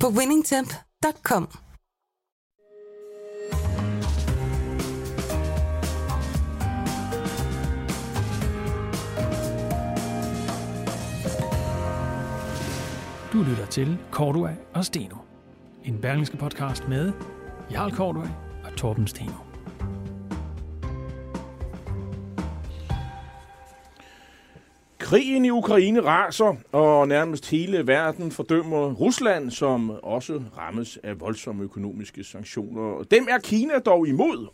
på winningtemp.com. Du lytter til Cordua og Steno, en Berlingske podcast med Jarl Cordua og Torben Steno. Krigen i Ukraine raser, og nærmest hele verden fordømmer Rusland, som også rammes af voldsomme økonomiske sanktioner. Dem er Kina dog imod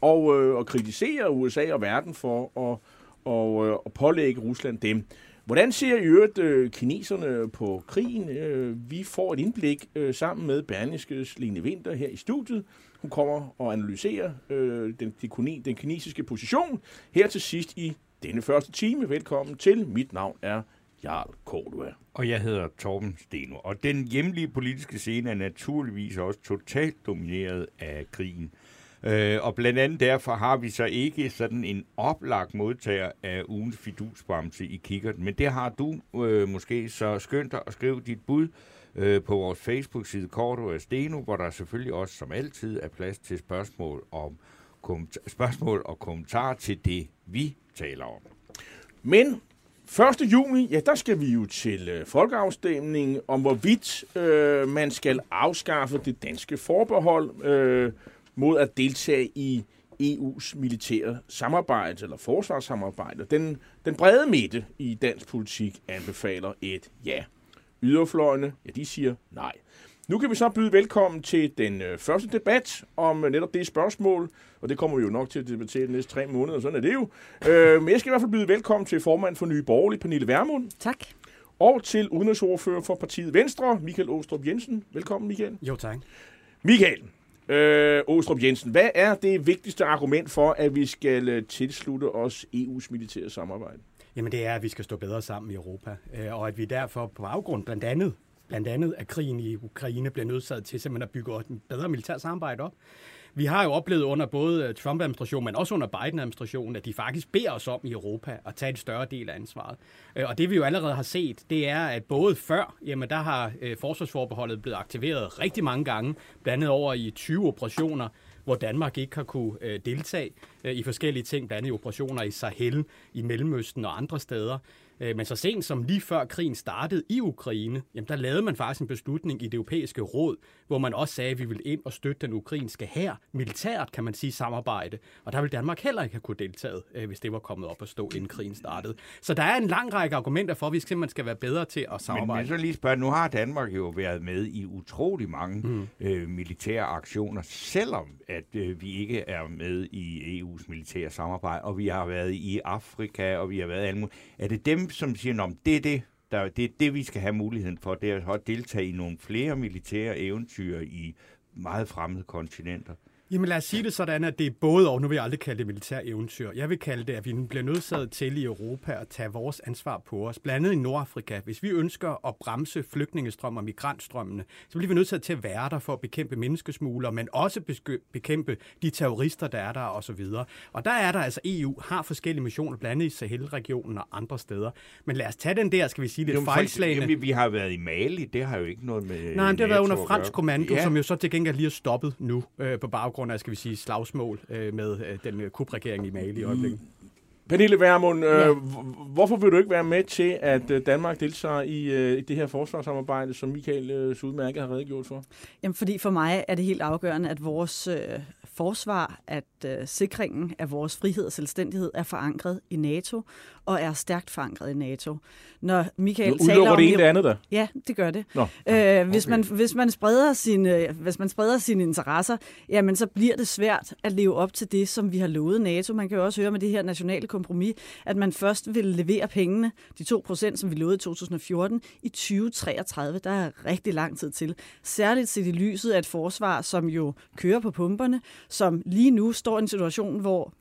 og kritiserer USA og verden for at pålægge Rusland dem. Hvordan ser i øvrigt kineserne på krigen? Vi får et indblik sammen med Berniskes Line Vinter her i studiet. Hun kommer og analyserer den kinesiske position her til sidst i denne første time. Velkommen til. Mit navn er Jarl Cordua. Og jeg hedder Torben Steno. Og den hjemlige politiske scene er naturligvis også totalt domineret af krigen. Og blandt andet derfor har vi så ikke sådan en oplagt modtager af ugens fidusbamse i kikkerten. Men det har du måske, så skynd dig at skrive dit bud på vores Facebook-side Cordua Steno, hvor der selvfølgelig også som altid er plads til spørgsmål og kommentarer til det, vi taler om. Men 1. juni, ja, der skal vi jo til folkeafstemningen om, hvorvidt man skal afskaffe det danske forbehold mod at deltage i EU's militære samarbejde eller forsvarssamarbejde. Den brede midte i dansk politik anbefaler et ja. Yderfløjene, ja, de siger nej. Nu kan vi så byde velkommen til den første debat om netop det spørgsmål, og det kommer vi jo nok til at debattere de næste 3 måneder, sådan er det jo. Men jeg skal i hvert fald byde velkommen til formand for Nye Borgerlige, Pernille Vermund. Tak. Og til udenrigsordfører for partiet Venstre, Michael Aastrup Jensen. Velkommen, Michael. Jo, tak. Michael Aastrup Jensen, hvad er det vigtigste argument for, at vi skal tilslutte os EU's militære samarbejde? Jamen det er, at vi skal stå bedre sammen i Europa, og at vi derfor på baggrund blandt andet af krigen i Ukraine bliver nødsaget til simpelthen at bygge et bedre militært samarbejde op. Vi har jo oplevet under både Trump-administrationen, men også under Biden-administrationen, at de faktisk beder os om i Europa at tage en større del af ansvaret. Og det vi jo allerede har set, det er, at både før, jamen der har forsvarsforbeholdet blevet aktiveret rigtig mange gange, blandt andet over i 20 operationer, hvor Danmark ikke har kunne deltage i forskellige ting, blandt andet operationer i Sahel, i Mellemøsten og andre steder. Men så sent som lige før krigen startede i Ukraine, jamen der lavede man faktisk en beslutning i det europæiske råd, hvor man også sagde, at vi ville ind og støtte den ukrainske hær. Militært, kan man sige, samarbejde. Og der ville Danmark heller ikke have kunne deltaget, hvis det var kommet op at stå, inden krigen startede. Så der er en lang række argumenter for, at vi simpelthen skal være bedre til at samarbejde. Men så lige spørge, nu har Danmark jo været med i utrolig mange militære aktioner, selvom at vi ikke er med i EU's militære samarbejde, og vi har været i Afrika, og vi har været alle. Er det dem, som siger, at det er det, vi skal have muligheden for, det er at deltage i nogle flere militære eventyr i meget fremmede kontinenter? Jamen lad os sige det sådan, at det er både, og nu vil jeg aldrig kalde det militære eventyr. Jeg vil kalde det, at vi bliver nødsaget til i Europa at tage vores ansvar på os. Blandt andet i Nordafrika. Hvis vi ønsker at bremse flygtningestrøm og migrantstrømmene, så bliver vi nødsaget til at være der for at bekæmpe menneskesmuglere, men også bekæmpe de terrorister, der er der osv. Og der er der altså, EU har forskellige missioner, blandt andet i Sahel-regionen og andre steder. Men lad os tage den der, skal vi sige, lidt fejlslagende. Jamen, vi har været i Mali, det har jo ikke noget med... Nej, men det har været under fransk kommando, ja, som jo så til gengæld lige er stoppet nu på baggrund af, skal vi sige, slagsmål med den kupregering i Mali i øjeblikket. Pernille Vermund, hvorfor vil du ikke være med til, at Danmark deltager i det her forsvarssamarbejde, som Michael så udmærket har redegjort for? Jamen, fordi for mig er det helt afgørende, at vores forsvar, at sikringen af vores frihed og selvstændighed er forankret i NATO, og er stærkt forankret i NATO. Når Michael taler om... det ene det andet, der? Ja, det gør det. Nå, okay. Hvis man spreder sine interesser, jamen så bliver det svært at leve op til det, som vi har lovet NATO. Man kan jo også høre med det her nationale kompromis, at man først vil levere pengene, de 2%, som vi lovede i 2014, i 2033. Der er rigtig lang tid til. Særligt set i lyset af et forsvar, som jo kører på pumperne, som lige nu står i en situation, hvor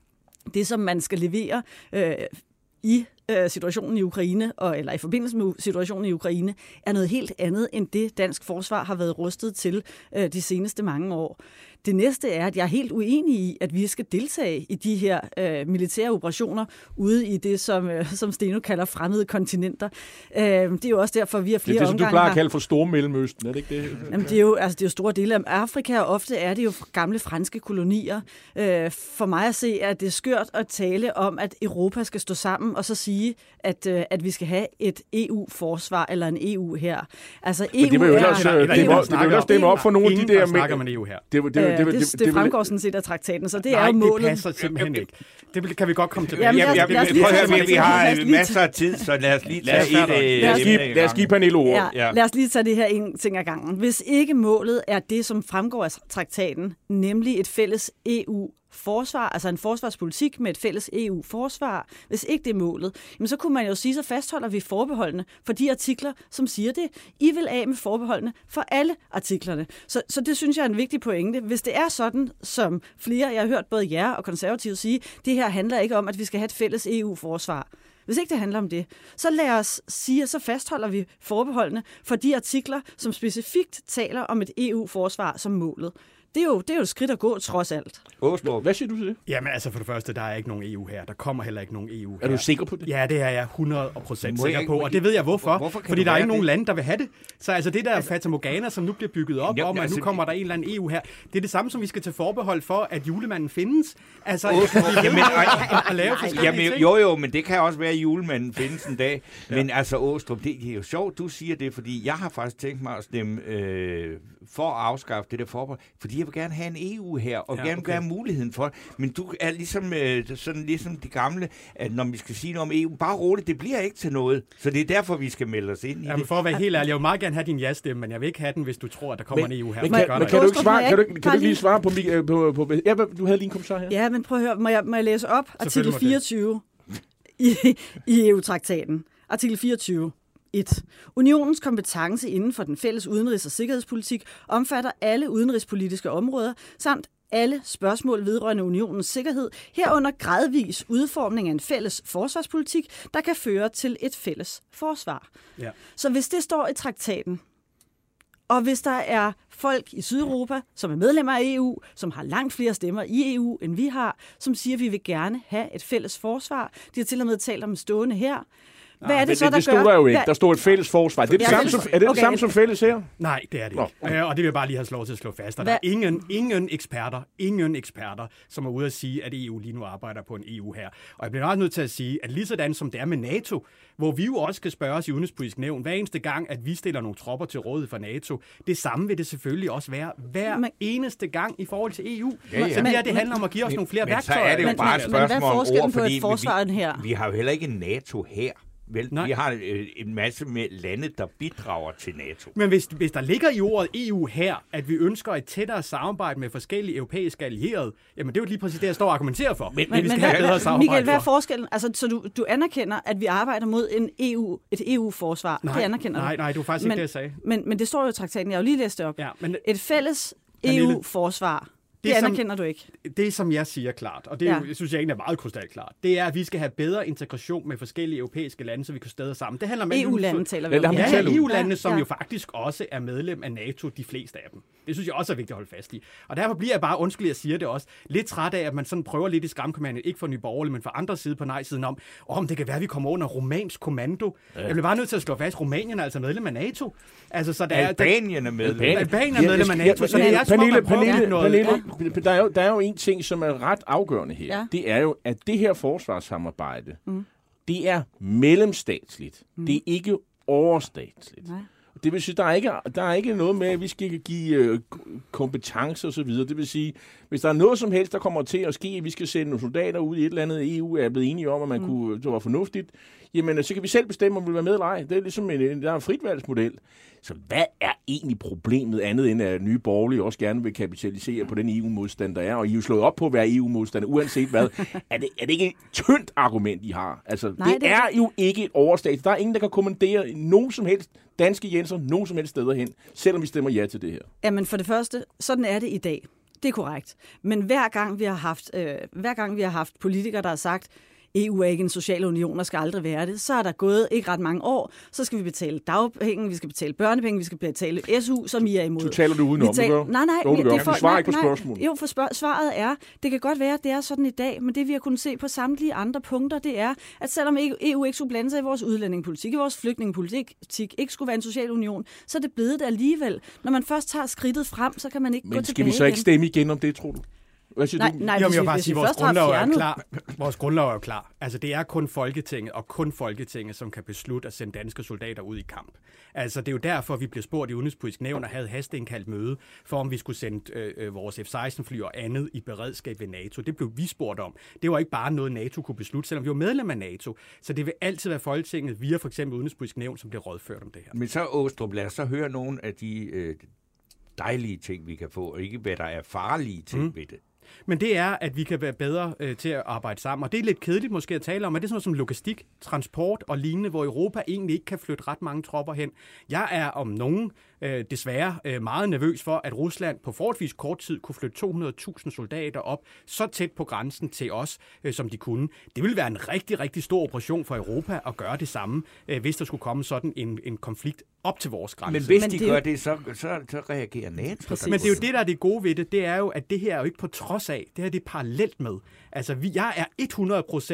det, som man skal levere i situationen i Ukraine, eller i forbindelse med situationen i Ukraine, er noget helt andet end det, dansk forsvar har været rustet til de seneste mange år. Det næste er, at jeg er helt uenig i, at vi skal deltage i de her militære operationer ude i det, som Steno kalder fremmede kontinenter. Det er jo også derfor, vi har flere omgange... Det er det, som du plejer at kalde for Stormellemøsten, er det ikke det? Jamen, det er jo, altså, det er jo store dele af Afrika, og ofte er det jo gamle franske kolonier. For mig at se, at det er skørt at tale om, at Europa skal stå sammen og så sige, at vi skal have et EU-forsvar eller en EU-hær. Altså, EU men det vil jo ellers stemme op for nogle af de der... snakker man EU-hær. Det fremgår sådan set af traktaten, så det nej, er målet. Nej, det passer simpelthen ikke. Det kan vi godt komme tilbage. Jamen, vi har masser af tid, så lad os lige tage Pernille ord. Lad os lige tage det her en ting ad gangen. Hvis ikke målet er det, som fremgår af traktaten, nemlig et fælles EU-forsvar, altså en forsvarspolitik med et fælles EU-forsvar, hvis ikke det er målet, jamen så kunne man jo sige, så fastholder vi forbeholdene for de artikler, som siger det. I vil af med forbeholdene for alle artiklerne. Så det synes jeg er en vigtig pointe. Hvis det er sådan, som flere, jeg har hørt både jer og konservative sige, det her handler ikke om, at vi skal have et fælles EU-forsvar. Hvis ikke det handler om det, så lad os sige, at så fastholder vi forbeholdene for de artikler, som specifikt taler om et EU-forsvar som målet. Det er jo et skridt at gå, trods alt. Åsborg, hvad siger du til det? Jamen altså for det første, der er ikke nogen EU her. Der kommer heller ikke nogen EU her. Er du sikker på det? Ja, det er jeg 100% sikker på. Og det ved jeg hvorfor fordi der er ikke nogen lande, der vil have det. Så altså det der fatamorgana, som nu bliver bygget op om, at nu kommer der en eller anden EU her. Det er det samme, som vi skal tage forbehold for, at julemanden findes. Altså at lave forskellige ting. Jo, men det kan også være, at julemanden findes en dag. Men altså Åstrup, det er jo sjovt, du siger det, fordi jeg har faktisk tænkt mig at stemme for at afskaffe det der forbehold, fordi jeg vil gerne have en EU her, og gerne gøre muligheden for det. Men du er ligesom, sådan ligesom de gamle, at når vi skal sige noget om EU, bare roligt, det bliver ikke til noget. Så det er derfor, vi skal melde os ind i det. For at være helt ærlig, jeg vil meget gerne have din ja-stemme, men jeg vil ikke have den, hvis du tror, at der kommer en EU her. Kan du lige svare på... Ja, du havde lige en kommentar her. Ja, men prøv at høre, må jeg læse op artikel 24 i EU-traktaten? Artikel 24. 1. Unionens kompetence inden for den fælles udenrigs- og sikkerhedspolitik omfatter alle udenrigspolitiske områder, samt alle spørgsmål vedrørende unionens sikkerhed, herunder gradvis udformning af en fælles forsvarspolitik, der kan føre til et fælles forsvar. Ja. Så hvis det står i traktaten, og hvis der er folk i Sydeuropa, som er medlemmer af EU, som har langt flere stemmer i EU, end vi har, som siger, at vi vil gerne have et fælles forsvar, de har til og med talt om stående her. Hvad er det så, det stod der jo ikke. Der stod et fælles forsvar. Det er det samme som fælles her? Nej, det er det ikke. Okay. Og det vil jeg bare lige have lov til at slå fast. Der er ingen eksperter, som er ude at sige, at EU lige nu arbejder på en EU her. Og jeg bliver også nødt til at sige, at lige sådan som det er med NATO, hvor vi jo også kan spørge os i udenrigspolitisk nævn, hver eneste gang, at vi stiller nogle tropper til rådet for NATO, det samme vil det selvfølgelig også være hver eneste gang i forhold til EU. Ja. Så det handler om at give os nogle flere værktøjer. Men så er det jo bare et spørgsmål om ord, fordi vi har jo heller ikke NATO her. Vel, vi har en masse med lande, der bidrager til NATO. Men hvis der ligger i ordet EU her, at vi ønsker et tættere samarbejde med forskellige europæiske allierede, jamen det er jo lige præcis det, jeg står og argumenterer for. Men vi skal have bedre samarbejde. Michael, hvad er forskellen? Altså, så du anerkender, at vi arbejder mod et EU-forsvar? Nej, det anerkender du. Nej, det var faktisk ikke det, jeg sagde. Men det står jo i traktaten, jeg har jo lige læst det op. Ja, men et fælles EU-forsvar. Det anerkender du ikke. Det, som jeg siger klart, og det synes jeg egentlig er meget krystalklart, det er, at vi skal have bedre integration med forskellige europæiske lande, så vi kan stå sammen. Det handler om EU-landene, taler vi om. Ja, EU-landene, som jo faktisk også er medlem af NATO, de fleste af dem. Det synes jeg også er vigtigt at holde fast i. Og derfor bliver jeg bare, undskyld, jeg siger det også, lidt træt af, at man sådan prøver lidt i skræmkommandet, ikke for Nye Borgerlige, men for andre side på nej-siden om det kan være, at vi kommer under romansk kommando. Ja. Jeg bliver bare nødt til at slå fast, Rumænien er altså medlem af NATO. Altså, så der er Albanien er medlem. Albanien er medlem af NATO, så det er også der er jo en ting, som er ret afgørende her. Ja. Det er jo, at det her forsvarssamarbejde, det er mellemstatsligt. Det er ikke overstatsligt. Nej. Det vil sige, der er ikke noget med, at vi skal give kompetencer og så videre. Det vil sige, hvis der er noget som helst, der kommer til at ske, at vi skal sende nogle soldater ud i et eller andet EU, er blevet enige om, at man kunne, det var fornuftigt, jamen så kan vi selv bestemme, om vi vil være med eller ej. Det er ligesom en fritvalgsmodel. Så hvad er egentlig problemet andet end, at nye borgerlige også gerne vil kapitalisere på den EU-modstand, der er? Og I er jo slået op på at være EU-modstander, uanset hvad. Er det ikke et tyndt argument, I har? Altså, nej, det er jo ikke et overstat. Der er ingen, der kan kommandere nogen som helst danske Jenser, nogen som helst steder hen, selvom vi stemmer ja til det her. Jamen for det første, sådan er det i dag. Det er korrekt. Men hver gang vi har haft politikere, der har sagt, EU er ikke en social union og skal aldrig være det, så er der gået ikke ret mange år. Så skal vi betale dagpenge, vi skal betale børnepenge, vi skal betale SU, som I er imod. Du taler du udenom, Nej, for svaret er, det kan godt være, at det er sådan i dag, men det vi har kunnet se på samtlige andre punkter, det er, at selvom EU ikke skulle blande sig i vores udlændingepolitik, i vores flygtningepolitik, ikke skulle være en social union, så er det blevet det alligevel. Når man først tager skridtet frem, så kan man ikke gå tilbage. Men skal vi så ikke stemme igen om det, tror du? Vores grundlov er jo klar. Altså, det er kun Folketinget, og kun Folketinget, som kan beslutte at sende danske soldater ud i kamp. Altså, det er jo derfor, vi blev spurgt i Udenrigspolitisk Nævn og havde hasteindkaldt møde, for om vi skulle sende vores F-16-fly og andet i beredskab ved NATO. Det blev vi spurgt om. Det var ikke bare noget, NATO kunne beslutte, selvom vi var medlem af NATO. Så det vil altid være Folketinget via for eksempel Udenrigspolitisk Nævn, som bliver rådført om det her. Men så, Aastrup, lad os så høre nogle af de dejlige ting, vi kan få, og ikke hvad der er farlige ting ved det. Men det er, at vi kan være bedre til at arbejde sammen. Og det er lidt kedeligt måske at tale om, men det er sådan noget som logistik, transport og lignende, hvor Europa egentlig ikke kan flytte ret mange tropper hen. Jeg er om nogen desværre meget nervøs for, at Rusland på forholdsvis kort tid kunne flytte 200.000 soldater op så tæt på grænsen til os, som de kunne. Det ville være en rigtig, rigtig stor operation for Europa at gøre det samme, hvis der skulle komme sådan en konflikt op til vores grænse. Men hvis de gør det, så reagerer NATO. Men det er jo det, der er det gode ved det, det er jo, at det her er jo ikke på trods af. Det her det er parallelt med. Altså, jeg er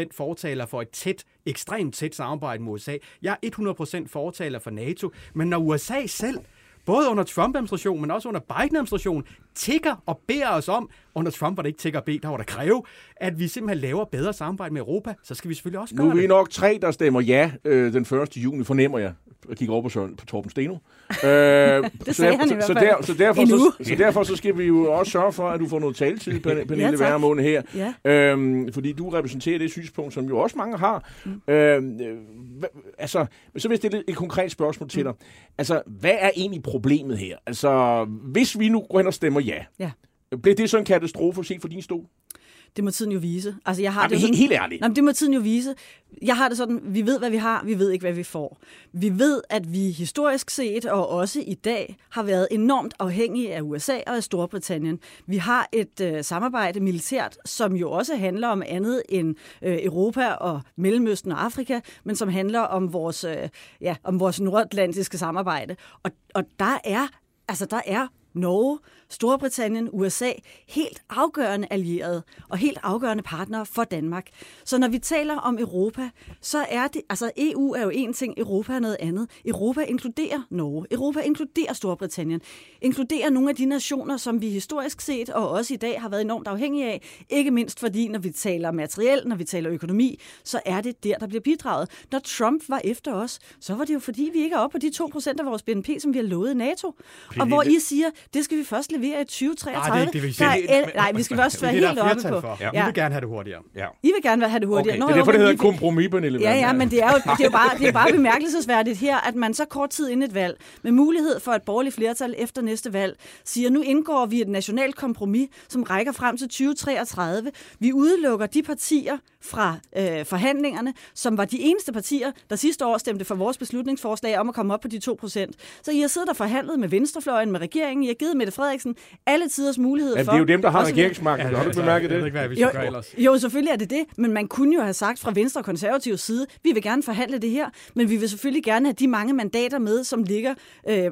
100% fortaler for et ekstremt tæt samarbejde med USA. Jeg er 100% fortaler for NATO. Men når USA selv, både under Trump-administrationen, men også under Biden-administrationen, tigger og beder os om, under Trump var det ikke tigger og bed, der var der kræve, at vi simpelthen laver bedre samarbejde med Europa, så skal vi selvfølgelig også gøre det. Nu er vi nok 3, der stemmer ja den 1. juni, fornemmer jeg. Jeg kigger over på Torben Steno. Så derfor skal vi jo også sørge for, at du får noget taletid, Pernille Vermund her. Ja. Fordi du repræsenterer det synspunkt, som jo også mange har. Så vil jeg stille et konkret spørgsmål til dig. Altså, hvad er egentlig problemet her? Altså, hvis vi nu går hen og stemmer ja. Bliver det så en katastrofe set for din stol? Det må tiden jo vise. Altså, jeg har helt ærligt. Nej, men det må tiden jo vise. Jeg har det sådan, vi ved, hvad vi har, vi ved ikke, hvad vi får. Vi ved, at vi historisk set, og også i dag, har været enormt afhængige af USA og af Storbritannien. Vi har et samarbejde militært, som jo også handler om andet end Europa og Mellemøsten og Afrika, men som handler om vores nordatlantiske samarbejde. Og der er Norge, Storbritannien, USA, helt afgørende allierede og helt afgørende partnere for Danmark. Så når vi taler om Europa, så er det, altså EU er jo en ting, Europa er noget andet. Europa inkluderer Norge, Europa inkluderer Storbritannien, inkluderer nogle af de nationer, som vi historisk set og også i dag har været enormt afhængige af. Ikke mindst fordi, når vi taler materiel, når vi taler økonomi, så er det der bliver bidraget. Når Trump var efter os, så var det jo fordi, vi ikke er oppe på de 2% af vores BNP, som vi har lovet i NATO. Og hvor I siger, det skal vi først levere i 2033. Nej, vi skal først være helt oppe på. Ja. I vil gerne have det hurtigere. Ja. I vil gerne have det hurtigere. Okay. Nå, det er derfor, det hedder et kompromis, Pernille. Ja, men det er jo bare bemærkelsesværdigt her, at man så kort tid inden et valg, med mulighed for et borgerligt flertal efter næste valg, siger, nu indgår vi et nationalt kompromis, som rækker frem til 2033. Vi udelukker de partier fra forhandlingerne, som var de eneste partier, der sidste år stemte for vores beslutningsforslag om at komme op på de 2%. Så I har siddet og forhandlet med venstrefløjen, med regeringen, I har givet Mette Frederiksen alle tiders mulighed for... Ja, det er jo dem, der har regeringsmagten. Har du bemærket det? Jo, selvfølgelig er det det, men man kunne jo have sagt fra Venstre og Konservative side, vi vil gerne forhandle det her, men vi vil selvfølgelig gerne have de mange mandater med, som ligger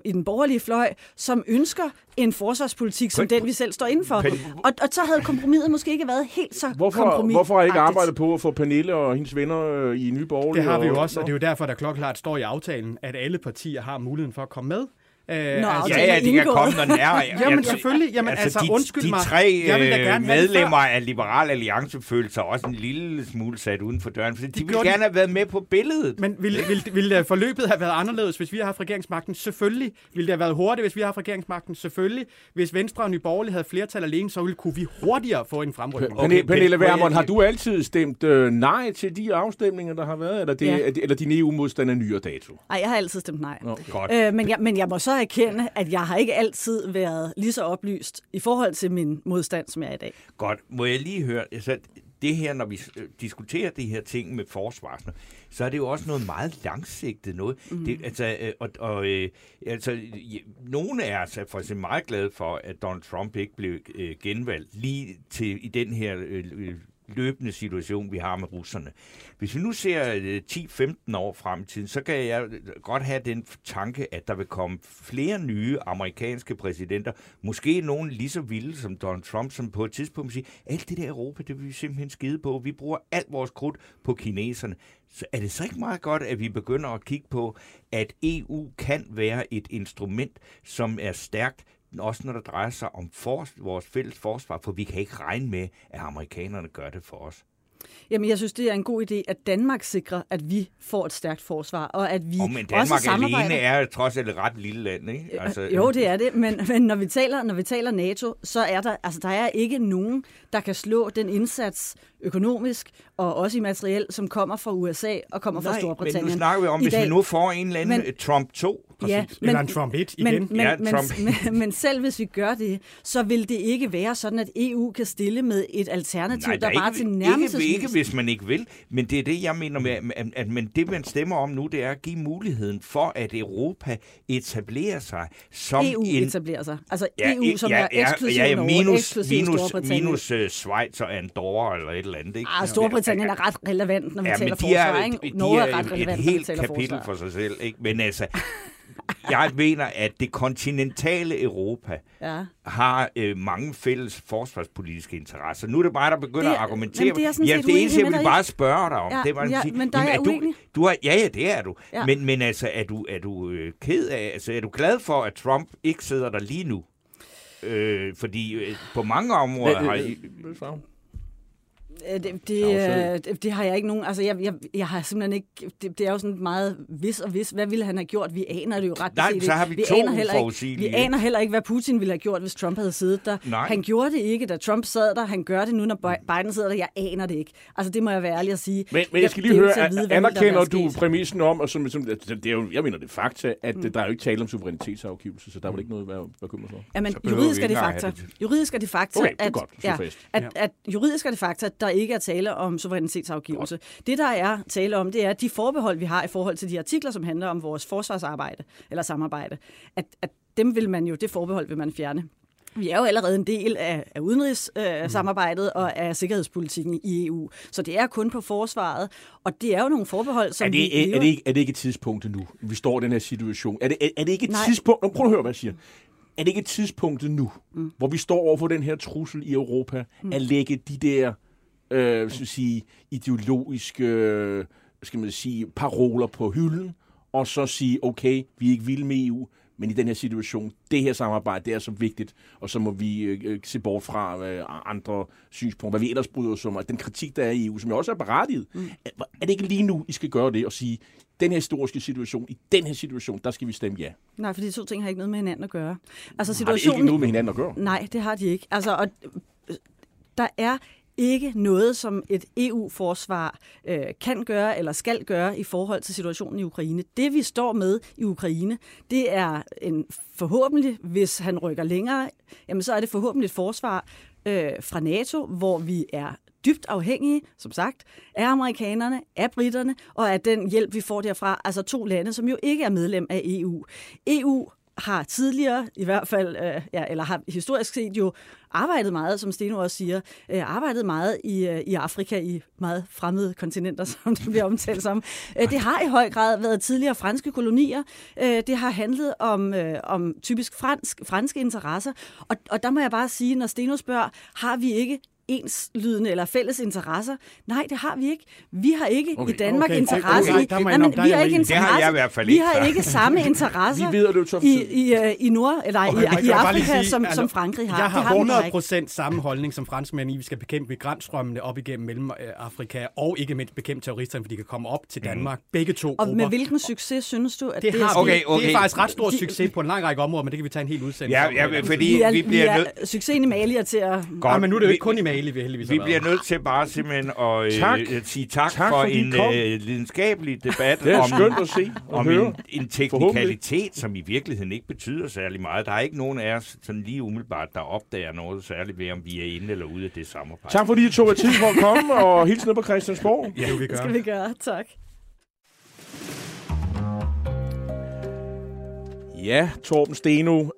i den borgerlige fløj, som ønsker en forsvarspolitik, som den vi selv står indenfor. Og så havde kompromiset måske ikke været helt så kompromis. Hvorfor har I ikke arbejdet på at få Pernille og hendes venner i Nye Borgerlige? Det har vi jo også, og det er jo derfor, der klokkeklart står i aftalen, at alle partier har muligheden for at komme med. det kan komme, når den er. Jamen selvfølgelig. Jamen, altså, undskyld mig. De tre medlemmer af Liberal Alliance følte sig også en lille smule sat uden for døren, for de ville gerne have været med på billedet. Men ville forløbet have været anderledes, hvis vi havde haft regeringsmagten? Selvfølgelig. Ville det have været hurtigt, hvis vi havde haft regeringsmagten? Selvfølgelig. Hvis Venstre og Nye Borgerlige havde flertal alene, så kunne vi hurtigere få en fremrykning. Okay, Pernille Vermund, har du altid stemt nej til de afstemninger, der har været? Eller, eller dine EU-modstand er nyere dato? Nej, jeg har altid stemt nej. Men jeg må så erkende, at jeg har ikke altid været lige så oplyst i forhold til min modstand, som jeg er i dag. Godt. Må jeg lige høre, altså, det her, når vi diskuterer de her ting med forsvarsne, så er det jo også noget meget langsigtet noget. Mm. Nogle af os er for eksempel meget glade for, at Donald Trump ikke blev genvalgt lige til i den her løbende situation, vi har med russerne. Hvis vi nu ser 10-15 år fremtiden, så kan jeg godt have den tanke, at der vil komme flere nye amerikanske præsidenter, måske nogen lige så vilde som Donald Trump, som på et tidspunkt siger, alt det der Europa, det vil vi simpelthen skide på. Vi bruger alt vores krudt på kineserne. Så er det så ikke meget godt, at vi begynder at kigge på, at EU kan være et instrument, som er stærkt, også når det drejer sig om vores fælles forsvar, for vi kan ikke regne med, at amerikanerne gør det for os. Jamen, jeg synes, det er en god idé, at Danmark sikrer, at vi får et stærkt forsvar, og at vi også samarbejder. Danmark alene er trods alt et ret lille land, ikke? Altså, jo, det er det, men når vi taler NATO, så er der er ikke nogen, der kan slå den indsats økonomisk og også i materiel, som kommer fra USA og kommer fra Storbritannien. Men nu snakker vi om, hvis vi nu får en eller anden Trump 2, ja, eller en Trump 1 igen. Men selv hvis vi gør det, så vil det ikke være sådan, at EU kan stille med et alternativ, der bare til nærmest. Ikke hvis man ikke vil, men det er det, jeg mener med, at men det, man stemmer om nu, det er at give muligheden for, at Europa etablerer sig som EU etablerer sig. Altså EU, som er eksklusiv minus Schweiz og Andorra eller et eller andet. Ikke? Storbritannien er ret relevant, når vi taler forsvar. Norge er ret relevant, når vi taler forsvar. Et helt kapitel for sig selv, ikke? Men altså, jeg mener, at det kontinentale Europa har mange fælles forsvarspolitiske interesser. Nu er det bare, der begynder at argumentere. Det eneste, jeg vil bare spørge dig om. Ja, det var, men der er uenig. Ja, det er du. Ja. Men altså, er du ked af? Altså, er du glad for, at Trump ikke sidder der lige nu? Fordi på mange områder har I... Det har jeg ikke nogen... Altså, jeg har simpelthen ikke... Det er jo sådan meget vis. Hvad ville han have gjort? Vi aner det jo ret. Nej, så har vi to uforudsigelige. Vi aner heller ikke, hvad Putin ville have gjort, hvis Trump havde siddet der. Nej. Han gjorde det ikke, da Trump sad der. Han gør det nu, når Biden sidder der. Jeg aner det ikke. Altså, det må jeg være ærlig at sige. Men jeg skal lige høre, anerkender du præmissen om... Og det er jo, jeg mener, det er fakta, at der er jo ikke tale om suverænitetsafgivelse, så der var ikke noget, hvad bekymrer sig om. Jamen, juridisk er det fakta, der ikke er tale om suverænitetsafgivelse. Det, der er tale om, det er de forbehold, vi har i forhold til de artikler, som handler om vores forsvarsarbejde eller samarbejde. At dem vil man jo, det forbehold vil man fjerne. Vi er jo allerede en del af udenrigssamarbejdet og af sikkerhedspolitikken i EU. Så det er kun på forsvaret, og det er jo nogle forbehold, som er det ikke et tidspunkt nu? Vi står i den her situation. Er det ikke et tidspunkt? Nå, prøv at høre, hvad jeg siger. Er det ikke et tidspunkt nu, hvor vi står overfor den her trussel i Europa, at lægge de der ideologiske paroler på hylden, og så sige, okay, vi er ikke vilde med EU, men i den her situation, det her samarbejde, det er så vigtigt, og så må vi se bort fra andre synspunkter, hvad vi ellers bryder os om, og den kritik, der er i EU, som jo også er berettiget. Er det ikke lige nu, I skal gøre det og sige, den her historiske situation, i den her situation, der skal vi stemme ja? Nej, for de to ting har ikke noget med hinanden at gøre. Altså, situationen... Har det ikke noget med hinanden at gøre? Nej, det har de ikke. Altså, og der er... ikke noget, som et EU-forsvar kan gøre eller skal gøre i forhold til situationen i Ukraine. Det, vi står med i Ukraine, det er forhåbentlig, hvis han rykker længere, jamen så er det forhåbentlig et forsvar fra NATO, hvor vi er dybt afhængige, som sagt, af amerikanerne, af britterne og af den hjælp, vi får derfra. Altså to lande, som jo ikke er medlem af EU. EU har tidligere, i hvert fald, eller har historisk set jo arbejdet meget, som Steno også siger, arbejdet meget i Afrika, i meget fremmede kontinenter, som det bliver omtalt som. Det har i høj grad været tidligere franske kolonier. Det har handlet om typisk franske interesser. Og der må jeg bare sige, når Steno spørger, har vi ikke enslydende eller fælles interesser. Nej, det har vi ikke. Vi har ikke i Danmark interesse i... Vi har ikke samme interesser i Nord eller i Afrika, som Frankrig har. Jeg har 100% samme holdning som franskmænd i, vi skal bekæmpe migrantstrømmene op igennem Mellem-Afrika, og ikke mindst bekæmpe terroristerne, for de kan komme op til Danmark. Begge to grupper. Og med hvilken succes synes du, at det har Det er faktisk ret stor succes på en lang række områder, men det kan vi tage en hel udsendelse om. Ja, fordi vi bliver nødt... Succesen i Mali er til at... Nej, men nu er det jo ikke kun i Mali, vi bliver nødt til bare simpelthen at sige tak for en lidenskabelig debat. Det er om, skønt at se og om høre. En teknikalitet, som i virkeligheden ikke betyder særlig meget. Der er ikke nogen af os sådan lige umiddelbart, der opdager noget særligt ved, om vi er inde eller ude af det samarbejde. Tak fordi I tog jer tid for at komme, og hilsen ned på Christiansborg. Ja, det skal vi gøre. Tak. Ja, Torben Steno.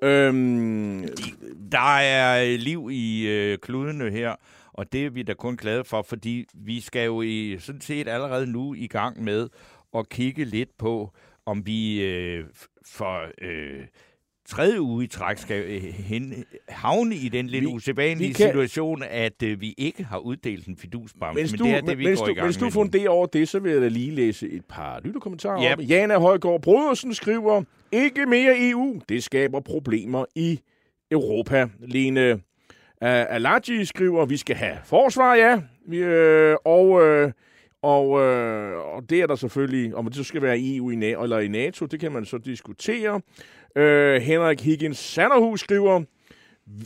Der er liv i kludene her, og det er vi da kun glade for, fordi vi skal jo sådan set allerede nu i gang med at kigge lidt på, om vi for tredje uge i træk skal havne i den lidt usædvanlige situation, at vi ikke har uddelt en fidusbamse, men det er det, vi går i gang med. Hvis du funderer over det, så vil jeg da lige læse et par lytterkommentarer op. Jana Højgaard Brodersen skriver, ikke mere EU, det skaber problemer i Europa. Lene Alaji skriver, vi skal have forsvar, ja. Og det er der selvfølgelig, om det så skal være EU eller i NATO, det kan man så diskutere. Henrik Higgins Sanderhus skriver,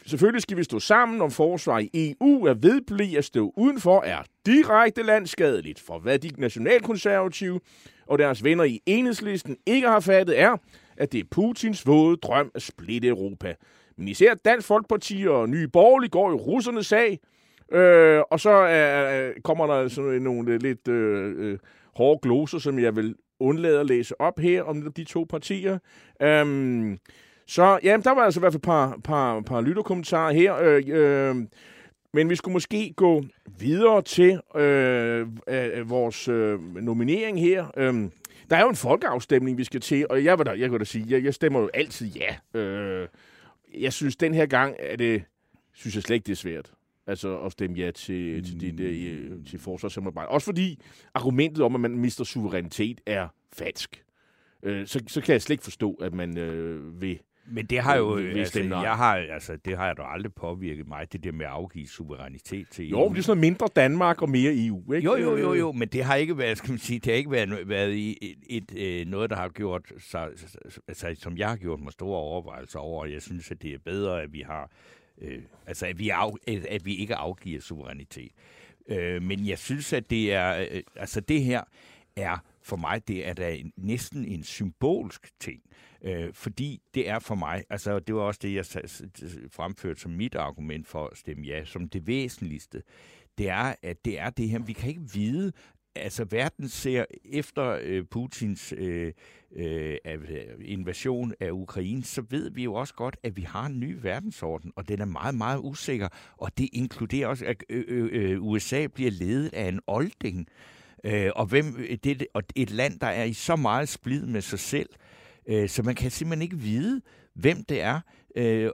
selvfølgelig skal vi stå sammen om forsvar i EU, at vedblive at stå udenfor er direkte landskadeligt, for hvad de nationalkonservative og deres venner i Enhedslisten ikke har fattet er, at det er Putins våde drøm at splitte Europa. Men især Dansk Folkeparti og Nye Borgerlige går i russernes sag, og så kommer der sådan nogle lidt hårde gloser, som jeg vil undlade at læse op her om de to partier. Så ja, der var altså i hvert fald et par lytterkommentarer her, men vi skulle måske gå videre til vores nominering her. Der er jo en folkeafstemning, vi skal til, og jeg kan da sige, jeg stemmer jo altid ja. Jeg synes, den her gang synes jeg slet ikke, det er svært. Altså at stemme ja til forsvarssamarbejde. Også fordi argumentet om, at man mister suverænitet, er falsk. Så kan jeg slet ikke forstå, at man vil... Men det har jo... det har jeg da aldrig påvirket mig, det der med at afgive suverænitet til EU. Jo, det er sådan mindre Danmark og mere EU, ikke? Jo, men det har ikke været, været i noget, der har gjort sig... Altså, som jeg har gjort mig store overvejelser over, og jeg synes, at det er bedre, at vi har... at vi ikke afgiver suverænitet. Men jeg synes, at det er... det her er... For mig, det er da næsten en symbolsk ting, fordi det er for mig, det var også det, jeg fremførte som mit argument for at stemme ja, som det væsentligste, det er, at det er det her, vi kan ikke vide, verden ser efter Putins invasion af Ukraine, så ved vi jo også godt, at vi har en ny verdensorden, og den er meget, meget usikker, og det inkluderer også, at USA bliver ledet af en olding, og et land, der er i så meget splid med sig selv, så man kan simpelthen ikke vide, hvem det er,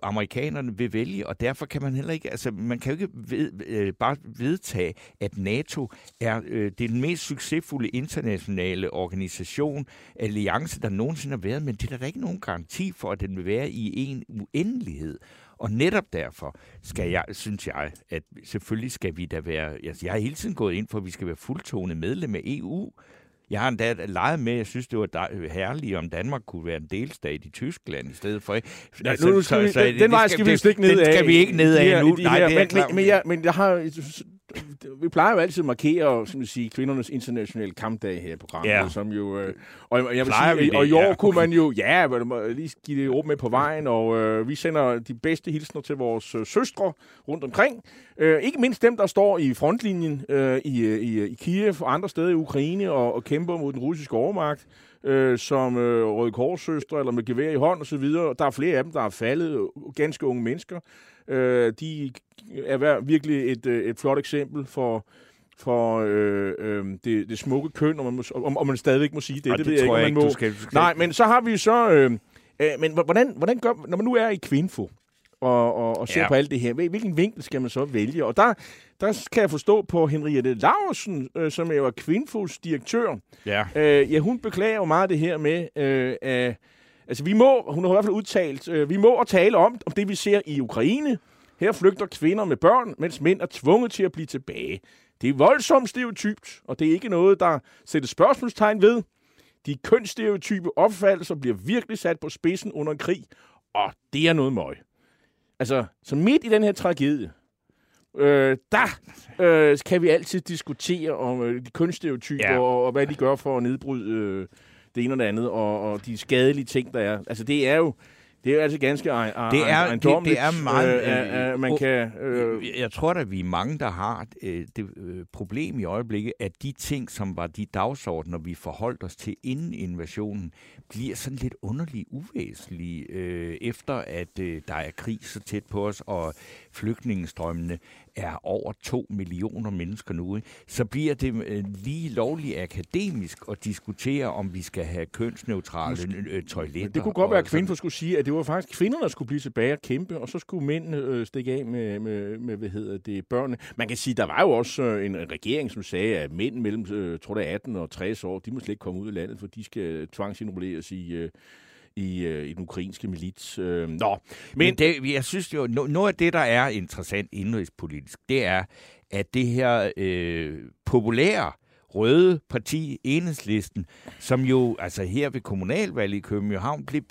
amerikanerne vil vælge, og derfor kan man heller ikke, man kan jo ikke bare vedtage, at NATO er den mest succesfulde internationale organisation, alliance, der nogensinde har været, men det er der ikke nogen garanti for, at den vil være i en uendelighed. Og netop derfor synes jeg, at selvfølgelig skal vi da være... Jeg har hele tiden gået ind for, at vi skal være fuldtående medlem af EU. Jeg har endda leget med, jeg synes, det var herligt, om Danmark kunne være en delstat i Tyskland i stedet for... Den vej skal vi jo ikke ned af. Den skal vi ikke ned af nu. Men jeg har... Vi plejer jo altid at markere, som jeg siger, kvindernes internationale kampdag her i programmet, som jo og jeg vil sige, og i år kunne man jo lige give det åbent med på vejen, og vi sender de bedste hilsner til vores søstre rundt omkring, ikke mindst dem, der står i frontlinjen i Kiev og andre steder i Ukraine og kæmper mod den russiske overmagt, som Røde Kors søstre eller med gevær i hånd og så videre. Der er flere af dem, der er faldet, ganske unge mennesker. De er virkelig et flot eksempel for det smukke køn, om man stadigvæk må sige det. Ej, det tror jeg ikke, man må. Nej, men så har vi så... men hvordan gør, når man nu er i Kvinfo, og ser på alt det her. Hvilken vinkel skal man så vælge? Og der kan jeg forstå på Henriette Laursen, som jo er Kvinfos direktør. Ja. Hun beklager jo meget det her med, altså vi må, hun har i hvert fald udtalt, vi må tale om det, vi ser i Ukraine. Her flygter kvinder med børn, mens mænd er tvunget til at blive tilbage. Det er voldsomt stereotypt, og det er ikke noget, der sætter spørgsmålstegn ved. De kønsstereotype opfattelser bliver virkelig sat på spidsen under en krig, og det er noget møg. Altså, så midt i den her tragedie, der kan vi altid diskutere om de kønsstereotyper og hvad de gør for at nedbryde det ene og det andet, og de skadelige ting, der er. Altså, det er jo... Det er altså ganske ejendommeligt. Det er meget... man kan... Jeg tror da, vi er mange, der har det problem i øjeblikket, at de ting, som var de dagsordner, vi forholdt os til inden invasionen, bliver sådan lidt underligt uvæsentlige, efter at der er krig så tæt på os, og flygtningestrømmene er over 2 millioner mennesker nu, ikke? Så bliver det lige lovligt akademisk at diskutere, om vi skal have kønsneutrale toiletter. Det kunne godt være, at Kvinfo skulle sige, at det var faktisk kvinderne, der skulle blive tilbage og kæmpe, og så skulle mændene stikke af med børnene. Man kan sige, der var jo også en regering, som sagde, at mænd mellem 18 og 60 år, de må slet ikke komme ud af landet, for de skal tvangsinnobuleres i den ukrainske milits. Men det, jeg synes jo, noget af det, der er interessant indrigspolitisk, det er, at det her populære røde parti, Enhedslisten, som jo altså her ved kommunalvalget i København blev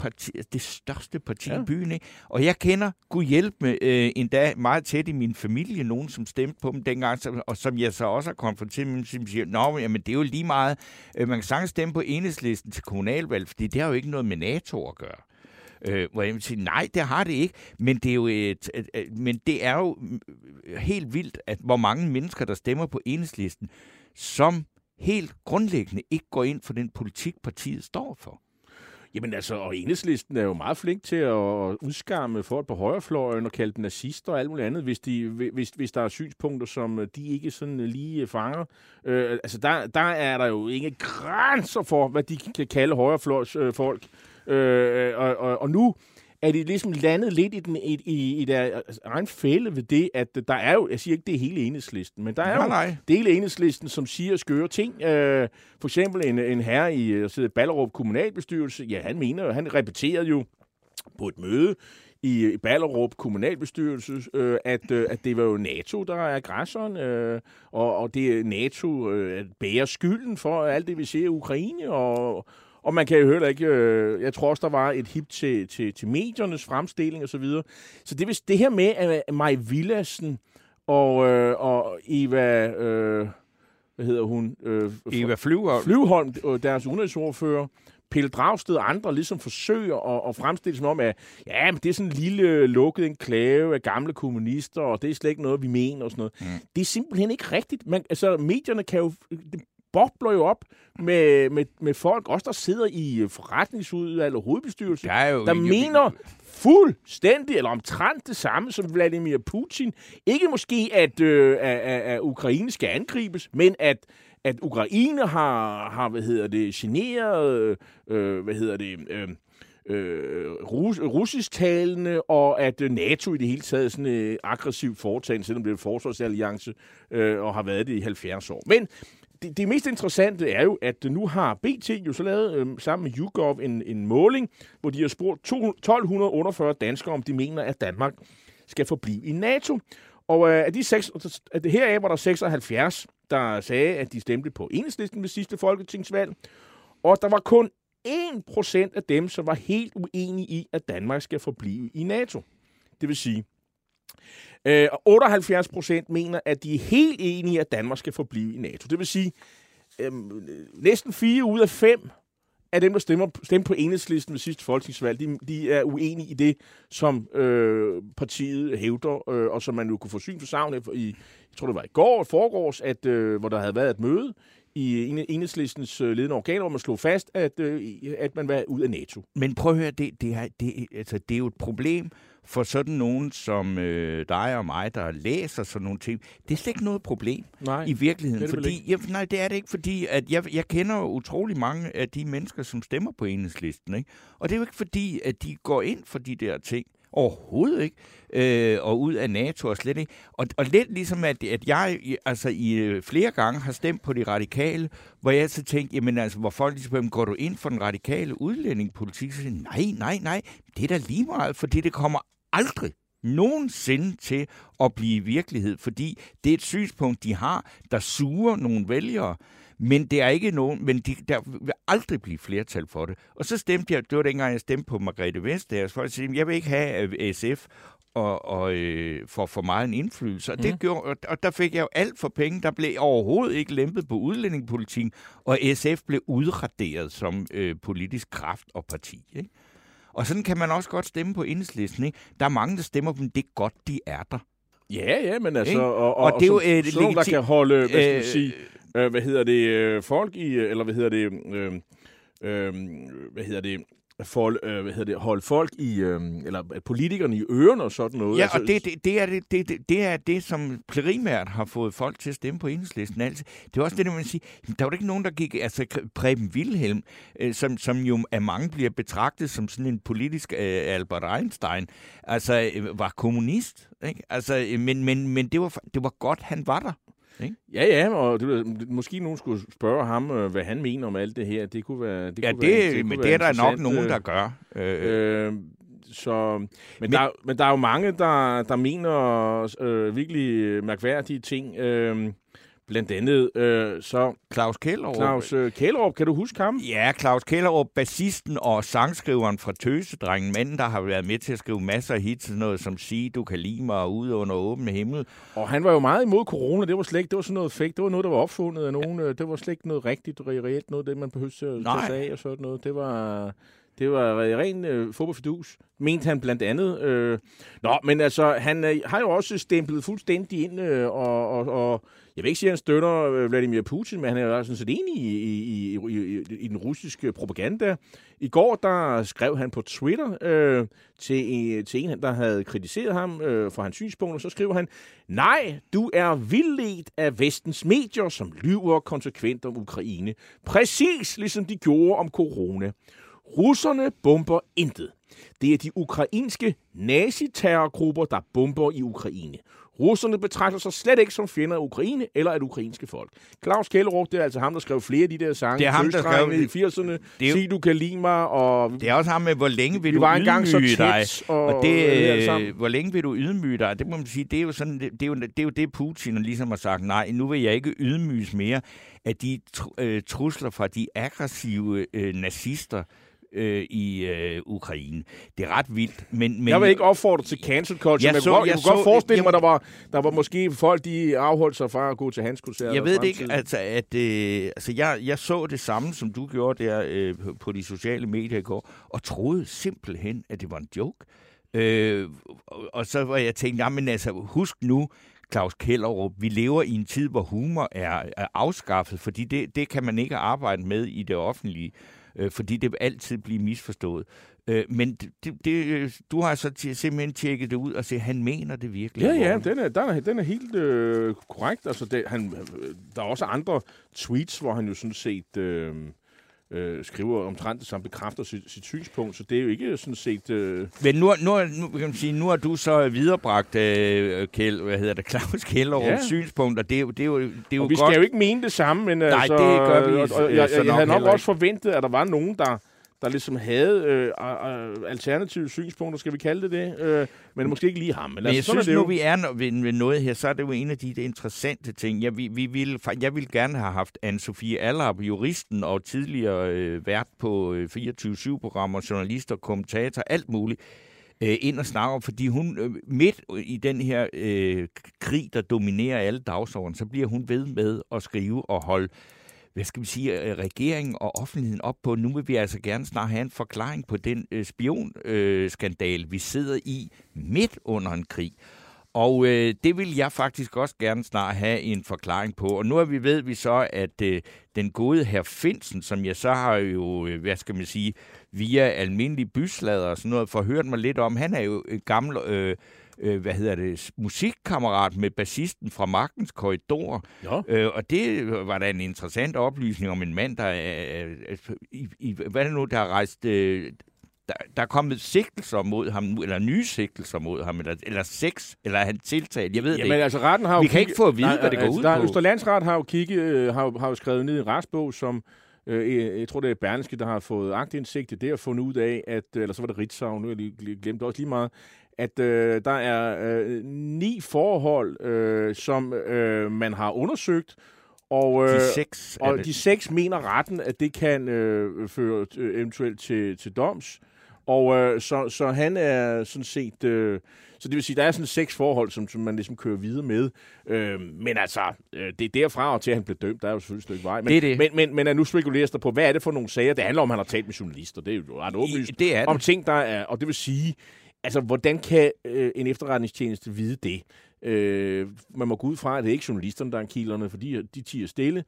det største parti i byen, ikke? Og jeg kender gudhjælpme endda meget tæt i min familie, nogen som stemte på dem dengang, og som jeg så også har konfronteret med, som siger, men det er jo lige meget, man kan sagtens stemme på Enhedslisten til kommunalvalg, fordi det har jo ikke noget med NATO at gøre. Hvor jeg vil sige, nej, det har det ikke, men det er jo, men det er jo helt vildt, at hvor mange mennesker, der stemmer på Enhedslisten, som helt grundlæggende ikke går ind for den politik, partiet står for. Jamen altså, og Enhedslisten er jo meget flink til at udskamme folk på højrefløjen og kalde dem nazister og alt muligt andet, hvis der er synspunkter, som de ikke sådan lige fanger. Altså, der er der jo ingen grænser for, hvad de kan kalde højrefløjsfolk. Og nu er det ligesom landet lidt i deres egen fælde ved det, at der er jo, jeg siger ikke, det er hele Enhedslisten, men der er jo dele af Enhedslisten, som siger skøre ting. For eksempel en herre i Ballerup kommunalbestyrelse, han mener jo, han repeterede jo på et møde i Ballerup kommunalbestyrelse, at det var jo NATO, der er aggressoren, og det er NATO, bærer skylden for alt det, vi ser i Ukraine, og man kan jo heller ikke... jeg tror også, der var et hip til mediernes fremstilling og så videre. Så det her med, at Mai Villadsen og Eva... hvad hedder hun? Eva Flyvholm, deres udenrigsordfører, Pelle Dragsted og andre ligesom forsøger at fremstille som om, at men det er sådan en lille lukket enklave af gamle kommunister, og det er slet ikke noget, vi mener og sådan noget. Mm. Det er simpelthen ikke rigtigt. Medierne kan jo... bobler jo op med folk, også der sidder i forretningsudvalg og hovedbestyrelse, der mener fuldstændig, eller omtrent det samme som Vladimir Putin. Ikke måske, at Ukraine skal angribes, men at Ukraine har generet, russisktalende, og at NATO i det hele taget er sådan en aggressiv foretagende, selvom det er en forsvarsalliance, og har været det i 70 år. Men det mest interessante er jo, at nu har BT jo så lavet sammen med YouGov en måling, hvor de har spurgt 1248 danskere, om de mener, at Danmark skal forblive i NATO. Og heraf var der 76, der sagde, at de stemte på Enhedslisten ved sidste folketingsvalg. Og der var kun 1% af dem, som var helt uenige i, at Danmark skal forblive i NATO. Det vil sige... 78% mener, at de er helt enige, at Danmark skal forblive i NATO. Det vil sige, næsten 4 ud af 5 af dem, der stemte på Enhedslisten ved sidste folketingsvalg, de er uenige i det, som partiet hævder, og som man jo kunne få syn for sagn i, jeg tror det var i går, foregårs, hvor der havde været et møde i Enhedslistens ledende organer, hvor man slog fast, at man var ud af NATO. Men prøv at høre, det er jo et problem for sådan nogen som dig og mig, der læser sådan nogle ting. Det er slet ikke noget problem i virkeligheden. Det er det ikke, fordi at jeg kender utrolig mange af de mennesker, som stemmer på Enhedslisten, ikke? Og det er jo ikke fordi, at de går ind for de der ting. Overhovedet ikke. Og ud af NATO og slet ikke. Og lidt ligesom, at jeg altså i flere gange har stemt på de radikale, hvor jeg så tænkte, jamen altså, hvor folk ligesom, går du ind for den radikale udlændingepolitik? Så siger nej, det er da lige meget, fordi det kommer aldrig nogensinde til at blive virkelighed, fordi det er et synspunkt, de har, der suger nogle vælgere. Men det er ikke nogen, men der vil aldrig blive flertal for det. Og så stemte jeg, det var dengang jeg stemte på Margrethe Vestager, for at sige, jeg vil ikke have SF for for meget en indflydelse. Og det gjorde, og der fik jeg jo alt for penge. Der blev overhovedet ikke lempet på udlændingepolitikken, og SF blev udraderet som politisk kraft og parti, ikke? Og sådan kan man også godt stemme på Enhedslisten, ikke? Der er mange, der stemmer på dem, det er godt, de er der. Ja, men altså, og det er jo sådan, der kan holde, hvad skal man sige, folk i, eller holde folk i, eller politikerne i ørerne og sådan noget. Ja, altså, og det er det, som primært har fået folk til at stemme på Enhedslisten. Altså, det er også det, man siger, der var ikke nogen, der gik, altså Preben Wilhelm, som jo af mange bliver betragtet som sådan en politisk Albert Einstein, altså var kommunist, ikke? Altså, men det var godt, han var der. Ikke? Ja, og måske nogen skulle spørge ham, hvad han mener om alt det her. Det kunne være det er der nok nogen, der gør. Så, men der er jo mange, der mener virkelig mærkværdige ting. Blandt andet så Claus Kjellerup. Kan du huske ham? Ja, Claus Kjellerup, bassisten og sangskriveren fra Tøsedrengen, manden, der har været med til at skrive masser af hits, sådan noget som Sige, du kan lide mig, og Ude under åben himmel. Og han var jo meget imod corona, det var sådan noget fake, det var noget, der var opfundet af nogen, det var slet ikke noget rigtigt, reelt noget, det man behøvede til at sige og sådan noget, det var ren fodboldfidus, mente han blandt andet. Men altså, han har jo også stemplet fuldstændig ind, og jeg vil ikke sige, at han støtter Vladimir Putin, men han er jo sådan set enig i den russiske propaganda. I går, der skrev han på Twitter til en, der havde kritiseret ham for hans synspunkt, og så skriver han, nej, du er vildledt af vestens medier, som lyver konsekvent om Ukraine. Præcis ligesom de gjorde om corona. Russerne bomber intet. Det er de ukrainske naziterrorgrupper, der bomber i Ukraine. Russerne betragter sig slet ikke som fjender af Ukraine eller af det ukrainske folk. Claus Kjellerup, det er altså ham, der skrev flere af de der sange. Det er ham, der skrev i 80'erne. Sig, du kan lide mig. Og det er også ham med, hvor længe vil du ydmyge dig. Og hvor længe vil du ydmyge dig? Det må man sige, det er jo det, Putin ligesom har sagt. Nej, nu vil jeg ikke ydmyges mere af de trusler fra de aggressive nazister i Ukraine. Det er ret vildt. Men jeg vil ikke opfordre til cancel culture, men jeg kunne godt forestille mig, der var måske folk, de afholdt sig fra at gå til hans koncerter. Jeg ved det ikke, altså, at jeg så det samme, som du gjorde der på de sociale medier i går, og troede simpelthen, at det var en joke. Og så var jeg tænkt, jamen altså, husk nu, Claus Kjellerup, vi lever i en tid, hvor humor er afskaffet, fordi det kan man ikke arbejde med i det offentlige, fordi det vil altid blive misforstået. Men du har så simpelthen tjekket det ud og se, han mener det virkelig. Ja, den er helt korrekt. Altså, der er også andre tweets, hvor han jo sådan set skriver omtrent det samme, bekræfter sit synspunkt, så det er jo ikke sådan set... Men nu kan man sige, nu har du så viderebragt Claus Kjellerups synspunkt, og det er jo og vi godt... skal jo ikke mene det samme, men nej, altså... Nej, det gør vi jeg havde nok også forventet, at der var nogen, der ligesom havde alternative synspunkter, skal vi kalde det, men måske ikke lige ham. Men jeg synes, nu vi er ved noget her, så er det jo en af de interessante ting. Jeg ville gerne have haft Anne-Sophie Allerup, juristen og tidligere vært på 24/7-programmer, journalist og kommentator, alt muligt, ind og snakke om, fordi hun midt i den her krig, der dominerer alle dagsordenen, så bliver hun ved med at skrive og holde, hvad skal vi sige, regeringen og offentligheden op på, nu vil vi altså gerne snart have en forklaring på den spionskandal, vi sidder i midt under en krig. Og det vil jeg faktisk også gerne snart have en forklaring på. Og nu ved vi så, at den gode herr Finsen, som jeg så har jo, hvad skal man sige, via almindelige byslader og sådan noget, forhørt mig lidt om, han er jo gammel... musikkammerat med bassisten fra Magtens Korridorer. Ja. Og det var da en interessant oplysning om en mand, der er rejst Der er kommet sigtelser mod ham nu, eller nye sigtelser mod ham, eller seks, eller han tiltalt. Jeg ved det ikke. Altså, retten har vi kan ikke få at vide, hvad det går ud på. Østerlandsret har jo skrevet ned i en retsbog, som jeg tror, det er Berniske, der har fået aktindsigt i det, og fundet ud af, at, eller så var det Ritzau, nu har jeg glemt også lige meget, at der er 9 forhold, som man har undersøgt, og de seks mener retten, at det kan føre eventuelt til doms. Og så han er sådan set... så det vil sige, der er sådan 6 forhold, som man ligesom kører videre med. Men altså, det er derfra og til, at han blev dømt. Der er jo selvfølgelig et stykke vej. Men, det. Men nu spekuleres der på, hvad er det for nogle sager? Det handler om, at han har talt med journalister. Det er jo ret åbenlyst. Det er det. Om ting, der er... Og det vil sige, altså, hvordan kan en efterretningstjeneste vide det? Man må gå ud fra, at det er ikke journalisterne, der er kilderne, fordi de tier stille.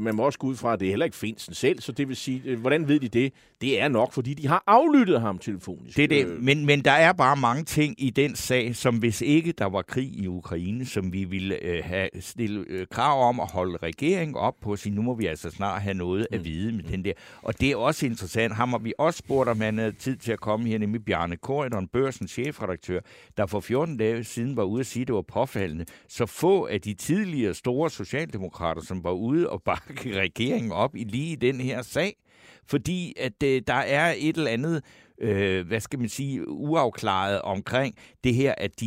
Man må også gå ud fra, at det heller ikke Finsen selv, så det vil sige, hvordan ved de det? Det er nok, fordi de har aflyttet ham telefonisk. Det. Men der er bare mange ting i den sag, som hvis ikke der var krig i Ukraine, som vi ville have stillet krav om at holde regeringen op på, så nu må vi altså snart have noget at vide med den der. Og det er også interessant. Ham har vi også spurgt, om han havde tid til at komme her, nemlig Bjarne Koen, Børsens chefredaktør, der for 14 dage siden var ude at sige, at det var påfaldende. Så få af de tidligere store socialdemokrater, som var ude og bakke regeringen op lige i den her sag, fordi at der er et eller andet, hvad skal man sige, uafklaret omkring det her, at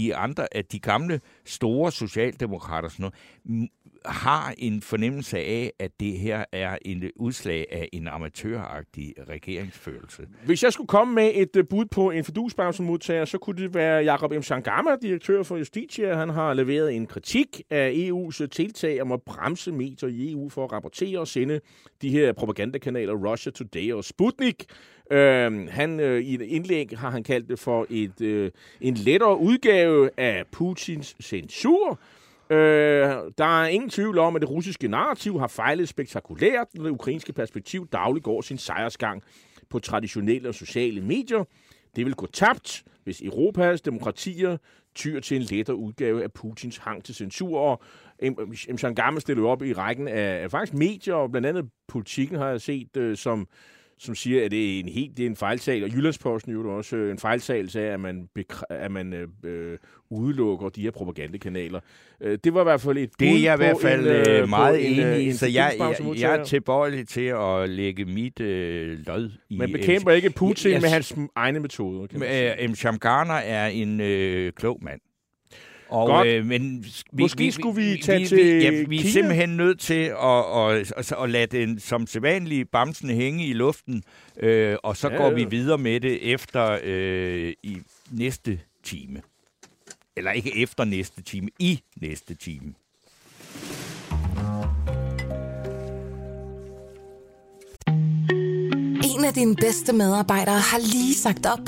de gamle store socialdemokrater sådan noget, har en fornemmelse af, at det her er en udslag af en amatøragtig regeringsførelse. Hvis jeg skulle komme med et bud på en fidusbamsemodtager, så kunne det være Jakob Mchangama, direktør for Justitia. Han har leveret en kritik af EU's tiltag om at bremse medier i EU for at rapportere og sende de her propagandakanaler Russia Today og Sputnik. I et indlæg har han kaldt det for en lettere udgave af Putins censur. Der er ingen tvivl om, at det russiske narrativ har fejlet spektakulært, når det ukrainske perspektiv dagligt går sin sejrsgang på traditionelle og sociale medier. Det vil gå tabt, hvis Europas demokratier tyr til en lettere udgave af Putins hang til censur. Og Mchangama stiller op i rækken af faktisk medier, og blandt andet Politikken har jeg set, som siger, at det er en fejlsag, og Jyllandsposten er jo også en fejlsagelse af, at man udelukker de her propagandakanaler. Det var i hvert fald et bud. Det er jeg i hvert fald meget enig i, så jeg er tilbøjelig til at lægge mit lod i... Man bekæmper ikke Putin med hans egne metoder. Mchangama er en klog mand. Og, men måske skulle vi tage til Kina? Vi er simpelthen nødt til at lade den som sædvanlige bamsen hænge i luften, og så går vi videre med det efter i næste time. Eller ikke efter næste time, i næste time. En af dine bedste medarbejdere har lige sagt op.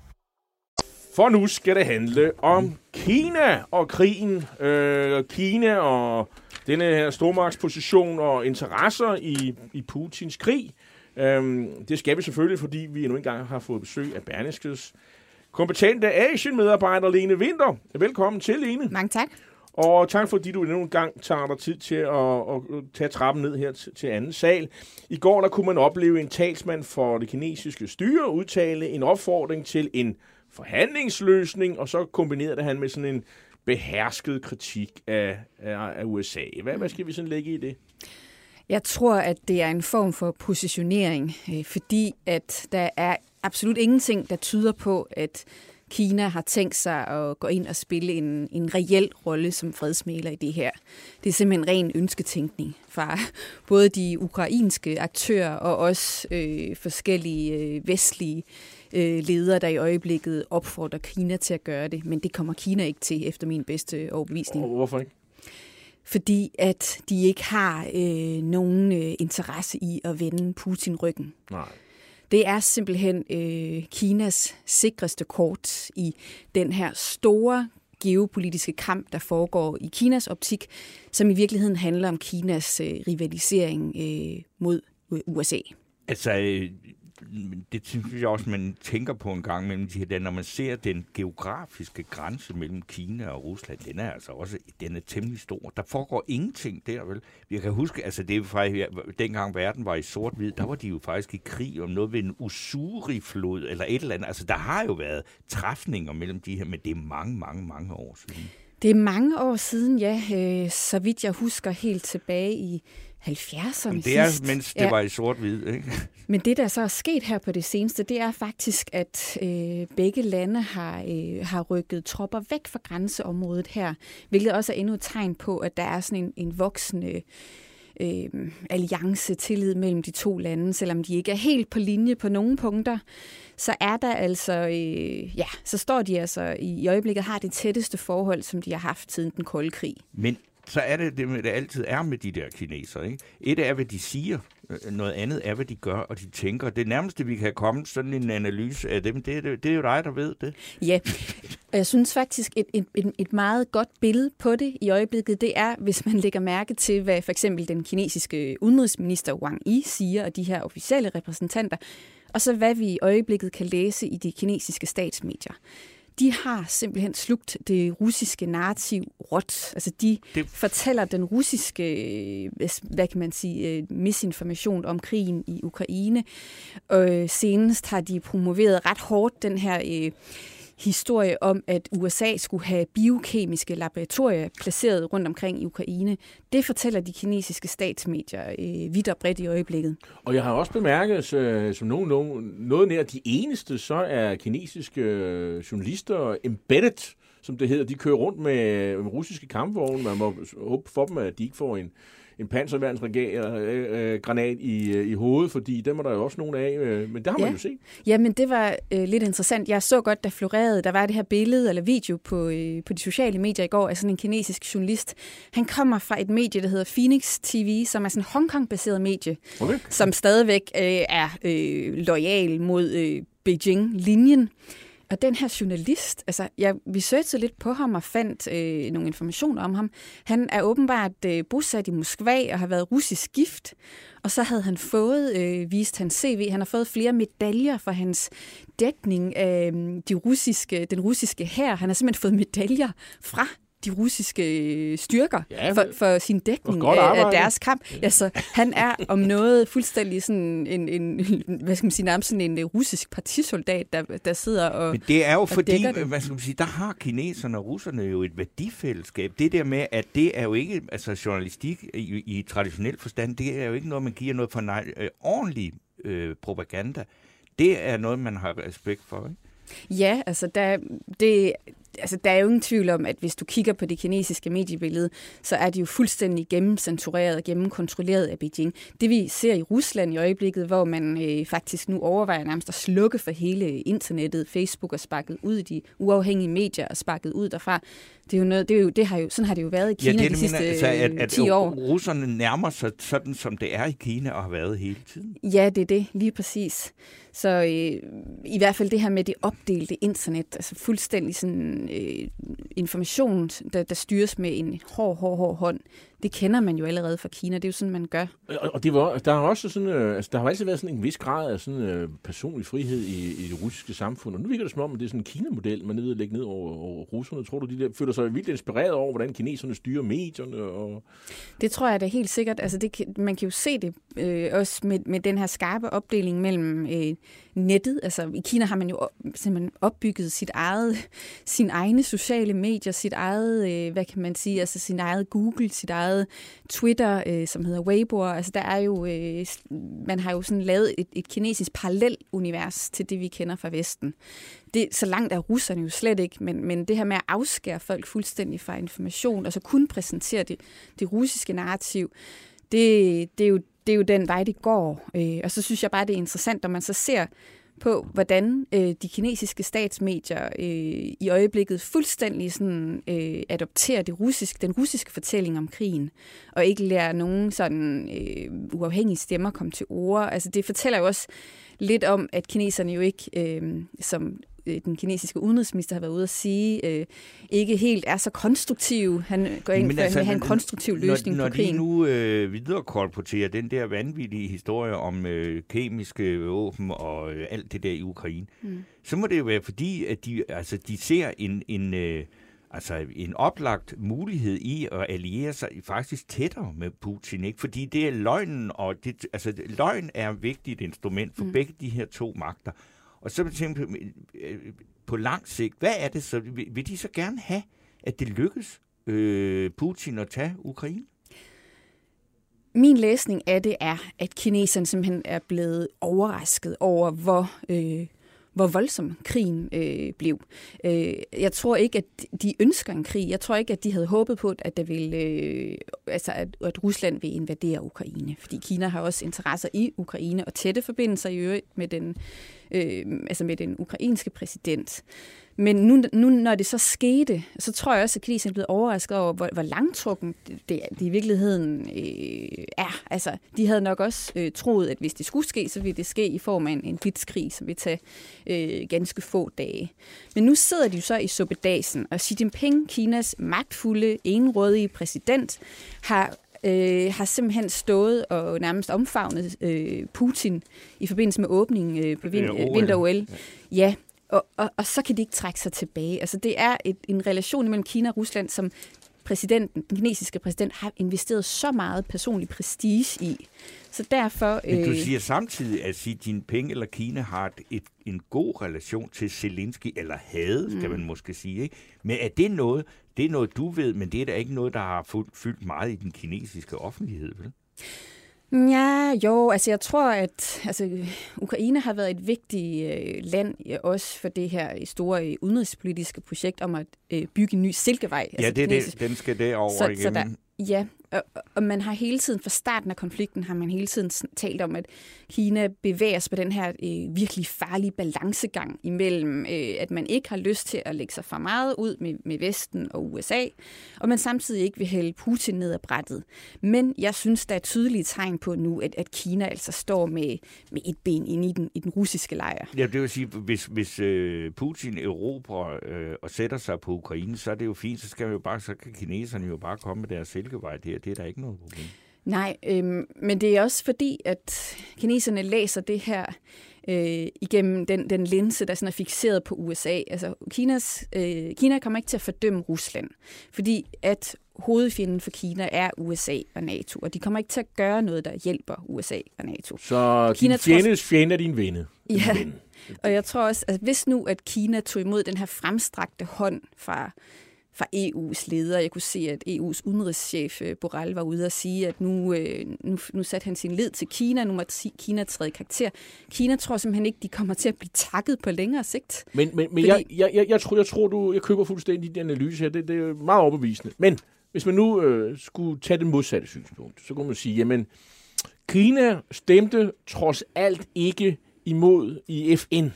For nu skal det handle om Kina og krigen. Kina og denne her stormagtsposition og interesser i Putins krig. Det skal vi selvfølgelig, fordi vi endnu engang har fået besøg af Berneskes kompetente Asien-medarbejder Lene Winter. Velkommen til, Lene. Mange tak. Og tak fordi du endnu engang tager dig tid til at tage trappen ned her til anden sal. I går der kunne man opleve en talsmand for det kinesiske styre udtale en opfordring til en forhandlingsløsning, og så kombinerede han med sådan en behersket kritik af USA. Hvad skal vi sådan lægge i det? Jeg tror, at det er en form for positionering, fordi at der er absolut ingenting, der tyder på, at Kina har tænkt sig at gå ind og spille en reel rolle som fredsmægler i det her. Det er simpelthen ren ønsketænkning fra både de ukrainske aktører og også forskellige vestlige ledere, der i øjeblikket opfordrer Kina til at gøre det. Men det kommer Kina ikke til, efter min bedste overbevisning. Hvorfor ikke? Fordi at de ikke har nogen interesse i at vende Putin ryggen. Nej. Det er simpelthen Kinas sikreste kort i den her store geopolitiske kamp, der foregår i Kinas optik, som i virkeligheden handler om Kinas rivalisering mod USA. Altså, det synes jeg også, man tænker på en gang mellem de her, når man ser den geografiske grænse mellem Kina og Rusland, den er altså også, den er temmelig stor. Der foregår ingenting der, vel? Jeg kan huske, altså det er faktisk, dengang verden var i sort-hvid, der var de jo faktisk i krig om noget ved en Usuri-flod eller et eller andet. Altså der har jo været træfninger mellem de her, men det er mange, mange, mange år siden. Det er mange år siden, ja. Så vidt jeg husker helt tilbage i 70'erne. Det er, mens det var i sort-hvid, ikke? Men det, der så er sket her på det seneste, det er faktisk, at begge lande har rykket tropper væk fra grænseområdet her, hvilket også er endnu et tegn på, at der er sådan en voksende alliance, tillid mellem de to lande, selvom de ikke er helt på linje på nogle punkter, så er der altså, så står de altså i øjeblikket har det tætteste forhold, som de har haft siden den kolde krig. Men så er det altid er med de der kinesere, ikke? Et er, hvad de siger, noget andet er, hvad de gør, og de tænker. Det nærmeste, vi kan komme sådan en analyse af dem, det er jo dig, der ved det. Ja, og jeg synes faktisk, et meget godt billede på det i øjeblikket, det er, hvis man lægger mærke til, hvad for eksempel den kinesiske udenrigsminister Wang Yi siger, og de her officielle repræsentanter, og så hvad vi i øjeblikket kan læse i de kinesiske statsmedier. De har simpelthen slugt det russiske narrativ råt. Altså de fortæller den russiske, hvad kan man sige, misinformation om krigen i Ukraine. Og senest har de promoveret ret hårdt den her historie om, at USA skulle have biokemiske laboratorier placeret rundt omkring i Ukraine. Det fortæller de kinesiske statsmedier vidt og bredt i øjeblikket. Og jeg har også bemærket, som noget nær de eneste, så er kinesiske journalister embedded, som det hedder. De kører rundt med russiske kampvogne. Man må håbe for dem, at de ikke får en panserværnsgranat i hovedet, fordi dem var der jo også nogle af, men det har man jo set. Ja, men det var lidt interessant. Jeg så godt, der florerede, der var det her billede eller video på de sociale medier i går af sådan en kinesisk journalist. Han kommer fra et medie, der hedder Phoenix TV, som er sådan en Hongkong-baseret medie, okay, som stadigvæk er loyal mod Beijing-linjen. Og den her journalist, altså jeg researchede lidt på ham og fandt nogle informationer om ham. Han er åbenbart bosat i Moskva og har været russisk gift. Og så havde han fået, vist hans CV, han har fået flere medaljer for hans dækning af den russiske hær. Han har simpelthen fået medaljer fra de russiske styrker for sin dækning af deres kamp. Altså, han er om noget fuldstændig sådan en hvad skal man sige, nærmest sådan en russisk partisoldat, der sidder og men det er jo fordi, hvad skal man sige, der har kineserne og russerne jo et værdifællesskab. Det der med, at det er jo ikke, altså journalistik i traditionel forstand, det er jo ikke noget, man giver noget for ordentlig propaganda. Det er noget, man har respekt for, ikke? Ja, altså der er jo ingen tvivl om, at hvis du kigger på det kinesiske mediebillede, så er de jo fuldstændig gennemcensureret og gennemkontrolleret af Beijing. Det vi ser i Rusland i øjeblikket, hvor man faktisk nu overvejer nærmest at slukke for hele internettet, Facebook er sparket ud i de uafhængige medier og sparket ud derfra. Det er jo noget, sådan har det jo været i Kina de sidste 10 år. Russerne nærmer sig sådan, som det er i Kina og har været hele tiden. Ja, det er det, lige præcis. Så i hvert fald det her med det opdelte internet, altså fuldstændig sådan information, der styres med en hård hånd, det kender man jo allerede fra Kina. Det er jo sådan, man gør. Og der har også sådan, altså, der har altid været sådan en vis grad af sådan, personlig frihed i det russiske samfund. Og nu virker det som om, at det er sådan en Kina-model, man er ved at lægge ned over russerne. Tror du, de der føler sig vildt inspireret over, hvordan kineserne styrer medierne? Og det tror jeg da helt sikkert. Altså, man kan jo se det også med den her skarpe opdeling mellem nettet. Altså, i Kina har man jo simpelthen opbygget sine egne sociale medier, sit eget, hvad kan man sige, altså sin eget Google, sit eget Twitter, som hedder Weibo. Altså der er jo, man har jo sådan lavet et kinesisk parallelunivers til det, vi kender fra Vesten. Det, så langt er russerne jo slet ikke, men det her med at afskære folk fuldstændig fra information, og så kun præsentere det russiske narrativ, det er jo den vej, det går. Og så synes jeg bare, det er interessant, når man så ser på, hvordan de kinesiske statsmedier i øjeblikket fuldstændig sådan, adopterer den russiske fortælling om krigen, og ikke lærer nogen sådan uafhængige stemmer komme til orde. Altså, det fortæller jo også lidt om, at kineserne jo ikke, som den kinesiske udenrigsminister har været ude at sige, ikke helt er så konstruktiv. Han går ind for at have en konstruktiv løsning på krigen. Når de nu viderekolporterer den der vanvittige historie om kemiske våben og alt det der i Ukraine, så må det jo være fordi, at de ser en oplagt mulighed i at alliere sig faktisk tættere med Putin, ikke? Fordi det er løgnen, og løgn er et vigtigt instrument for begge de her to magter. Og så tænker jeg på lang sigt, hvad er det så? Vil de så gerne have, at det lykkes Putin at tage Ukraine? Min læsning af det er, at kineserne simpelthen er blevet overrasket over, hvor voldsom krigen blev. Jeg tror ikke, at de ønsker en krig. Jeg tror ikke, at de havde håbet på, at der ville, at Rusland vil invadere Ukraine. Fordi Kina har også interesser i Ukraine og tætte forbindelser i øvrigt med den ukrainske præsident. Men nu, når det så skete, så tror jeg også, at kineserne er blevet overrasket over, hvor langtrukken det i virkeligheden er. Altså, de havde nok også troet, at hvis det skulle ske, så ville det ske i form af en blitzkrig, som ville tage ganske få dage. Men nu sidder de jo så i suppedasen, og Xi Jinping, Kinas magtfulde, enrådige præsident, har simpelthen stået og nærmest omfavnet Putin i forbindelse med åbningen på Vinter-OL. Ja. Og så kan de ikke trække sig tilbage. Altså, det er en relation mellem Kina og Rusland, som den kinesiske præsident har investeret så meget personlig prestige i. Så derfor... Men du siger samtidig, at Xi Jinping eller Kina har en god relation til Zelensky, eller havde, skal man måske sige. Ikke? Men er det noget, du ved, men det er da ikke noget, der har fyldt meget i den kinesiske offentlighed, vel? Ja, jo, altså jeg tror, at Ukraine har været et vigtigt land også for det her store udenrigspolitiske projekt om at bygge en ny silkevej. Ja, altså, den skal derover igen. Og man har hele tiden, fra starten af konflikten, har man hele tiden talt om, at Kina bevæger sig på den her virkelig farlige balancegang imellem, at man ikke har lyst til at lægge sig for meget ud med Vesten og USA, og man samtidig ikke vil hælde Putin ned ad brættet. Men jeg synes, der er tydelige tegn på nu, at Kina altså står med et ben inde i den russiske lejr. Ja, det vil sige, hvis Putin erobrer og sætter sig på Ukraine, så er det jo fint, så kan kineserne jo bare komme med deres silkevej. Det er der ikke noget problem. Nej, men det er også fordi, at kineserne læser det her igennem den linse, der sådan er fikseret på USA. Altså, Kina kommer ikke til at fordømme Rusland, fordi at hovedfjenden for Kina er USA og NATO, og de kommer ikke til at gøre noget, der hjælper USA og NATO. Så Kina fjende er din vinde. Ja, og jeg tror også, at hvis nu at Kina tog imod den her fremstrakte hånd fra EU's ledere. Jeg kunne se, at EU's udenrigschef Borrell var ude at sige, at nu satte han sin lid til Kina, nu må Kina træde karakter. Kina tror simpelthen ikke, de kommer til at blive takket på længere sigt. Men jeg tror, jeg køber fuldstændig din analyse her. Det er meget overbevisende. Men hvis man nu skulle tage det modsatte synspunkt, så kunne man sige, jamen, Kina stemte trods alt ikke imod i FN.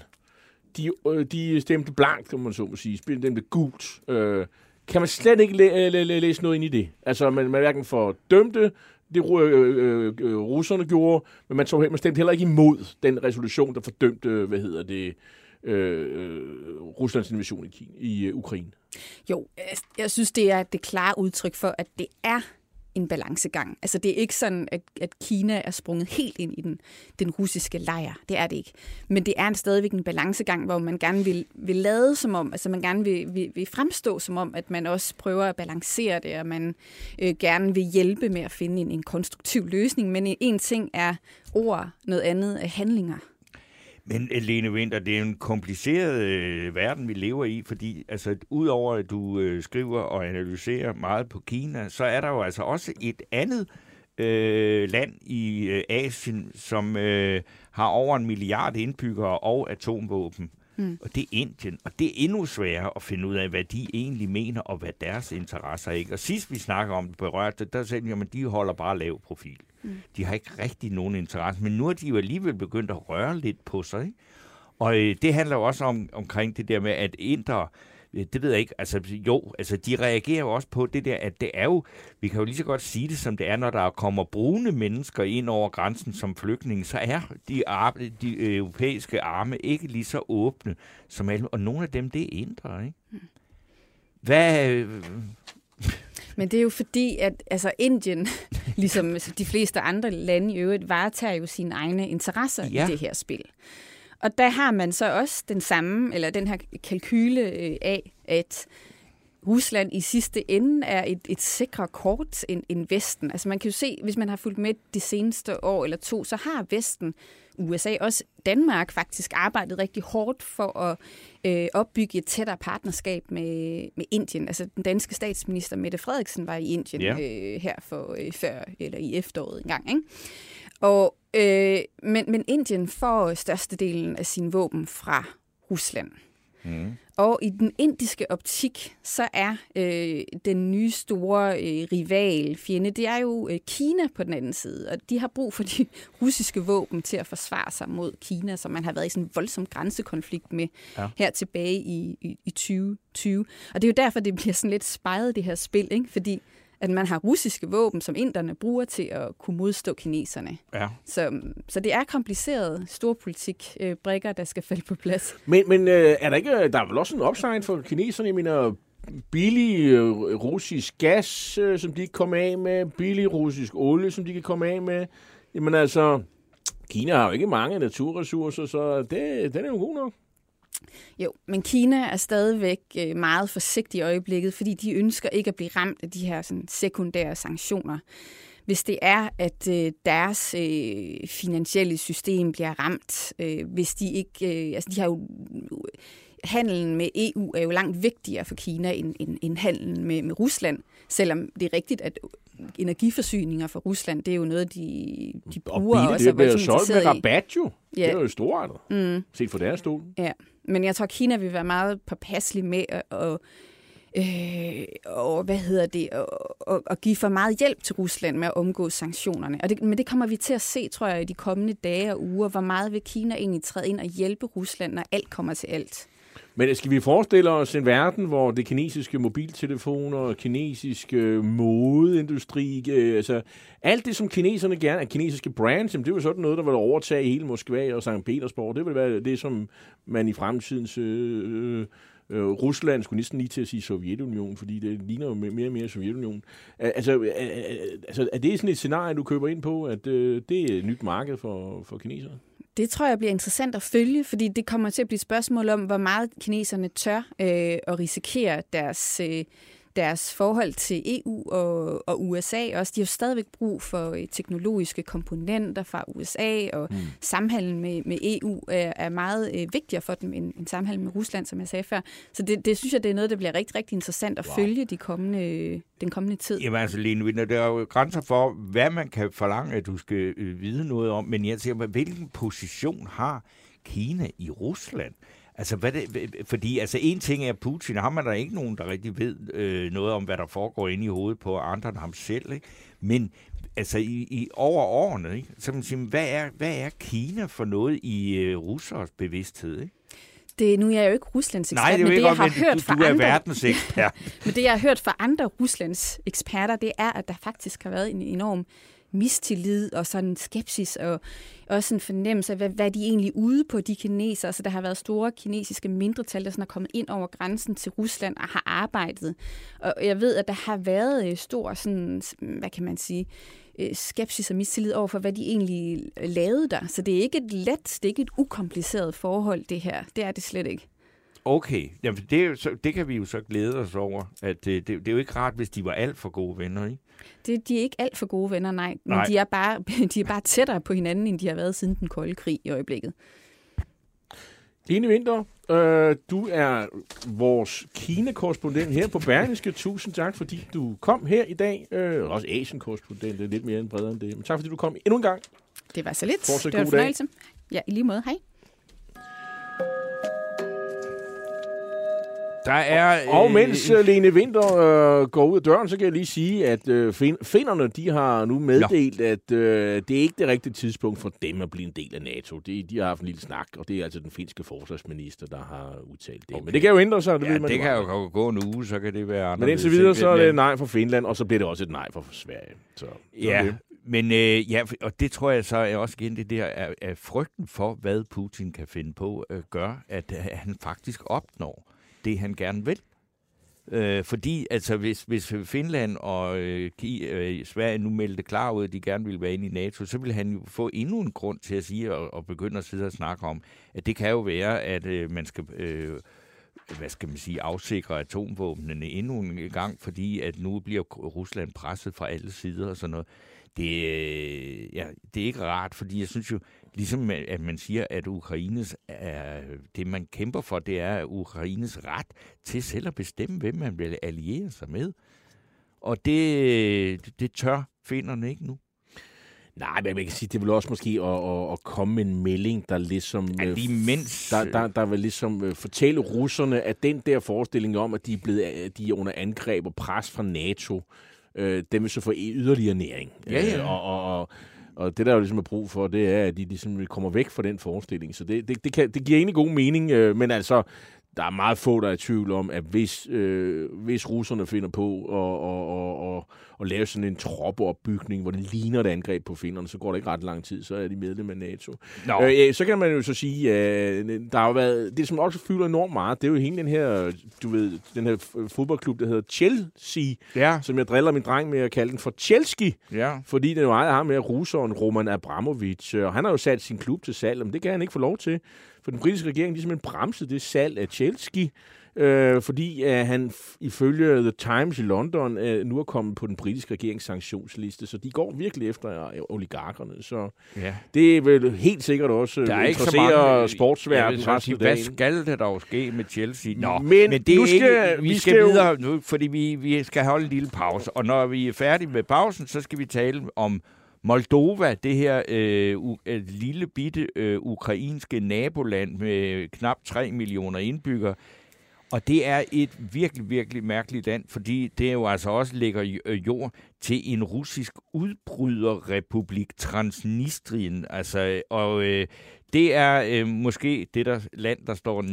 De stemte blankt, om man så må sige. Den blev gult. Kan man slet ikke læse noget ind i det? Altså, man hverken fordømte det, russerne gjorde, men man stemte heller ikke imod den resolution, der fordømte, Ruslands invasion i Ukraine. Jo, jeg synes, det er det klare udtryk for, at det er en balancegang. Altså, det er ikke sådan, at Kina er sprunget helt ind i den russiske lejr. Det er det ikke. Men det er stadigvæk en balancegang, hvor man gerne vil lade som om, altså man gerne vil fremstå som om, at man også prøver at balancere det, og man gerne vil hjælpe med at finde en konstruktiv løsning. Men en ting er ord, noget andet er handlinger. Men Lene Winter, det er en kompliceret verden, vi lever i, fordi udover at du skriver og analyserer meget på Kina, så er der jo altså også et andet land i Asien, som har over 1 milliard indbyggere og atomvåben. Og det er Indien, og det er endnu sværere at finde ud af, hvad de egentlig mener, og hvad deres interesser er. Og sidst vi snakker om det berørte, der sagde de, at de holder bare lav profil. De har ikke rigtig nogen interesse, men nu er de jo alligevel begyndt at røre lidt på sig. Ikke? Og det handler jo også omkring det der med, at indre, det ved jeg ikke, altså jo, altså de reagerer jo også på det der, at det er jo, vi kan jo lige så godt sige det, som det er, når der kommer brune mennesker ind over grænsen som flygtninge, så er de europæiske arme ikke lige så åbne som alle, og nogle af dem, det er indre, ikke? Hvad... Men det er jo fordi, at altså Indien, ligesom de fleste andre lande i øvrigt, varetager jo sine egne interesser i det her spil. Og der har man så også den samme, eller den her kalkyle af, at Rusland i sidste ende er et sikrere kort end Vesten. Altså man kan jo se, hvis man har fulgt med de seneste år eller to, så har Vesten, USA, også Danmark faktisk arbejdet rigtig hårdt for at opbygge et tættere partnerskab med Indien. Altså den danske statsminister Mette Frederiksen var i Indien her før eller i efteråret engang, ikke? Og men Indien får størstedelen af sine våben fra Rusland. Mm. Og i den indiske optik, så er den nye store rival, fjende, det er jo Kina på den anden side. Og de har brug for de russiske våben til at forsvare sig mod Kina, som man har været i sådan en voldsom grænsekonflikt med her tilbage i 2020. Og det er jo derfor, det bliver sådan lidt spejlet, det her spil, ikke? Fordi at man har russiske våben, som inderne bruger til at kunne modstå kineserne. Ja. Så det er kompliceret storpolitik, brikker, der skal falde på plads. Men er der ikke, der er vel også en upside for kineserne, jeg mener billig russisk gas, som de kan komme af med, billig russisk olie, som de kan komme af med. Jamen altså, Kina har jo ikke mange naturressourcer, så den er jo god nok. Jo, men Kina er stadigvæk meget forsigtig i øjeblikket, fordi de ønsker ikke at blive ramt af de her sådan, sekundære sanktioner. Hvis det er, at deres finansielle system bliver ramt, hvis de ikke... altså, de har jo... Handelen med EU er jo langt vigtigere for Kina end handelen med Rusland, selvom det er rigtigt, at energiforsyninger fra Rusland, det er jo noget, de bruger og også. Og det er jo solgt med rabat jo. Ja. Det er jo stort, set fra deres stol. Ja, men jeg tror, Kina vil være meget påpasselig med at give for meget hjælp til Rusland med at omgå sanktionerne. Men det kommer vi til at se, tror jeg, i de kommende dage og uger, hvor meget vil Kina egentlig træde ind og hjælpe Rusland, når alt kommer til alt. Men skal vi forestille os en verden, hvor det kinesiske mobiltelefoner, kinesiske modeindustri, altså alt det, som kineserne gerne er, kinesiske brands, det er jo sådan noget, der vil overtage hele Moskva og Sankt Petersborg. Det vil være det, som man i fremtidens Rusland skulle næsten lige til at sige Sovjetunionen, fordi det ligner jo mere og mere Sovjetunionen. Altså er det sådan et scenarie, du køber ind på, at det er et nyt marked for kineserne? Det tror jeg bliver interessant at følge, fordi det kommer til at blive et spørgsmål om, hvor meget kineserne tør at risikere deres forhold til EU og USA. Også, de har jo stadigvæk brug for teknologiske komponenter fra USA, og samhandlen med EU er meget vigtigere for dem end samhandlen med Rusland, som jeg sagde før. Så det synes jeg, det er noget, der bliver rigtig, rigtig interessant at følge den kommende tid. Jamen altså, Lene Winter, der er jo grænser for, hvad man kan forlange, at du skal vide noget om, men jeg tænker, hvilken position har Kina i Rusland? Altså, fordi altså, en ting er Putin, har man der ikke nogen, der rigtig ved noget om, hvad der foregår inde i hovedet på andre end ham selv, ikke? Men altså i over årene, ikke? Så man siger, hvad er Kina for noget i russers bevidsthed, ikke? Nu er jeg jo ikke Ruslands ekspert, nej, det er men det, jeg har hørt fra andre... verdensekspert. Men det, jeg har hørt fra andre Ruslands eksperter, det er, at der faktisk har været en enorm mistillid og sådan en skepsis og også en fornemmelse af, hvad de egentlig ude på de kinesere. Så der har været store kinesiske mindretal, der sådan er kommet ind over grænsen til Rusland og har arbejdet. Og jeg ved, at der har været stor sådan, hvad kan man sige, skepsis og mistillid over for, hvad de egentlig lavede der. Så det er ikke et det er ikke et ukompliceret forhold, det her. Det er det slet ikke. Okay, jamen, det kan vi jo så glæde os over. At det er jo ikke rart, hvis de var alt for gode venner, ikke? De er ikke alt for gode venner, nej. Men nej. De er bare tættere på hinanden, end de har været siden den kolde krig i øjeblikket. Lene Winter, du er vores Kina-korrespondent her på Berlingske. Tusind tak, fordi du kom her i dag. Også Asien-korrespondent, det er lidt mere end bredere end det. Men tak, fordi du kom endnu en gang. Det var så lidt. Fortsæt, det var en fornøjelse. Ja, i lige måde. Hej. Der er, og mens Lene Winter går ud af døren, så kan jeg lige sige, at finnerne, de har nu meddelt, at det er ikke det rigtige tidspunkt for dem at blive en del af NATO. De har haft en lille snak, og det er altså den finske forsvarsminister, der har udtalt det. Okay. Men det kan jo ændre sig. Det, ja, ved man, det kan jo gå en uge, så kan det være anderledes. Men indtil videre, så er det nej for Finland, og så bliver det også et nej for Sverige. Men og det tror jeg så er også igen det der, at frygten for, hvad Putin kan finde på, gør, at han faktisk opnår det, han gerne vil. Fordi altså, hvis Finland og Sverige nu meldte klar ud, at de gerne ville være inde i NATO, så ville han jo få endnu en grund til at sige og begynde at sidde og snakke om, at det kan jo være, at man skal... hvad skal man sige, afsikre atomvåbnene endnu en gang, fordi at nu bliver Rusland presset fra alle sider og sådan noget. Det er ikke rart, fordi jeg synes jo, ligesom at man siger, at Ukraines, det man kæmper for, det er Ukraines ret til selv at bestemme, hvem man vil alliere sig med. Og det tør finnerne ikke nu. Nej, men jeg kan sige, det vil også måske at komme en melding, der ligesom... Ja, der vil ligesom fortælle russerne, at den der forestilling om, at de er under angreb og pres fra NATO, dem vil så få yderligere næring. Ja. Og det, der jo ligesom er brug for, det er, at de ligesom kommer væk fra den forestilling. Så det giver egentlig god mening, men altså... Der er meget få, der er i tvivl om, at hvis russerne finder på at lave sådan en troppeopbygning, hvor det ligner et angreb på finnerne, så går det ikke ret lang tid, så er de medlem af NATO. Så kan man jo så sige, at der har været... Det, som også fylder enormt meget, det er jo hele den her, fodboldklub, der hedder Chelsea, som jeg driller min dreng med at kalde den for Chelsky, fordi den jo ejer ham med russeren Roman Abramovich, og han har jo sat sin klub til salg, men det kan han ikke få lov til. For den britiske regering, de simpelthen bremsede det salg af Chelsea, fordi han ifølge The Times i London nu er kommet på den britiske regerings sanktionsliste, så de går virkelig efter oligarkerne. Så det er vel helt sikkert også interesseret sportsverdenen. Hvad skal der dog ske med Chelsea? Nå, men det nu skal, ikke, vi skal videre nu, fordi vi skal holde en lille pause, og når vi er færdige med pausen, så skal vi tale om Moldova, det her lille bitte ukrainske naboland med knap 3 millioner indbyggere. Og det er et virkelig, virkelig mærkeligt land, fordi det jo altså også lægger jord til en russisk udbryderrepublik, Transnistrien. Altså, og det er måske det der land, der står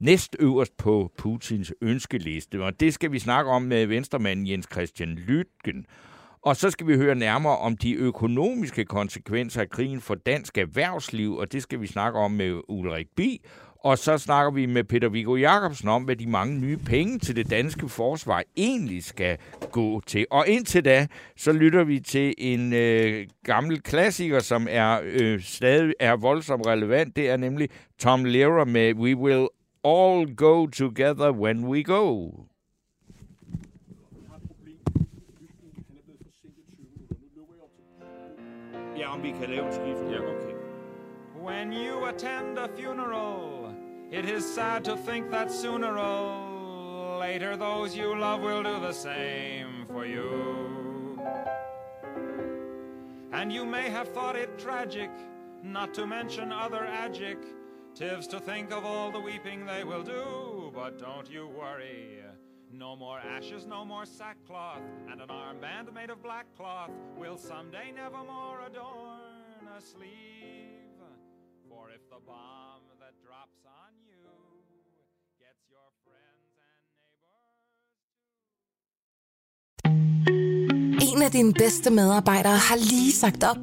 næstøverst på Putins ønskeliste, og det skal vi snakke om med venstremanden Jens Christian Lytgen. Og så skal vi høre nærmere om de økonomiske konsekvenser af krigen for dansk erhvervsliv, og det skal vi snakke om med Ulrik Bi. Og så snakker vi med Peter Viggo Jakobsen om, hvad de mange nye penge til det danske forsvar egentlig skal gå til. Og indtil da, så lytter vi til en gammel klassiker, som er stadig er voldsomt relevant. Det er nemlig Tom Lehrer med We Will All Go Together When We Go. Ja, om vi kan lave et skift. Ja, okay. When you attend a funeral, it is sad to think that sooner or later those you love will do the same for you. And you may have thought it tragic, not to mention other adjectives, to think of all the weeping they will do. But don't you worry, no more ashes, no more sackcloth, and an armband made of black cloth will someday never more adorn a sleeve. Or if the bomb that drops on you gets your friends and neighbors. En af dine bedste medarbejdere har lige sagt op.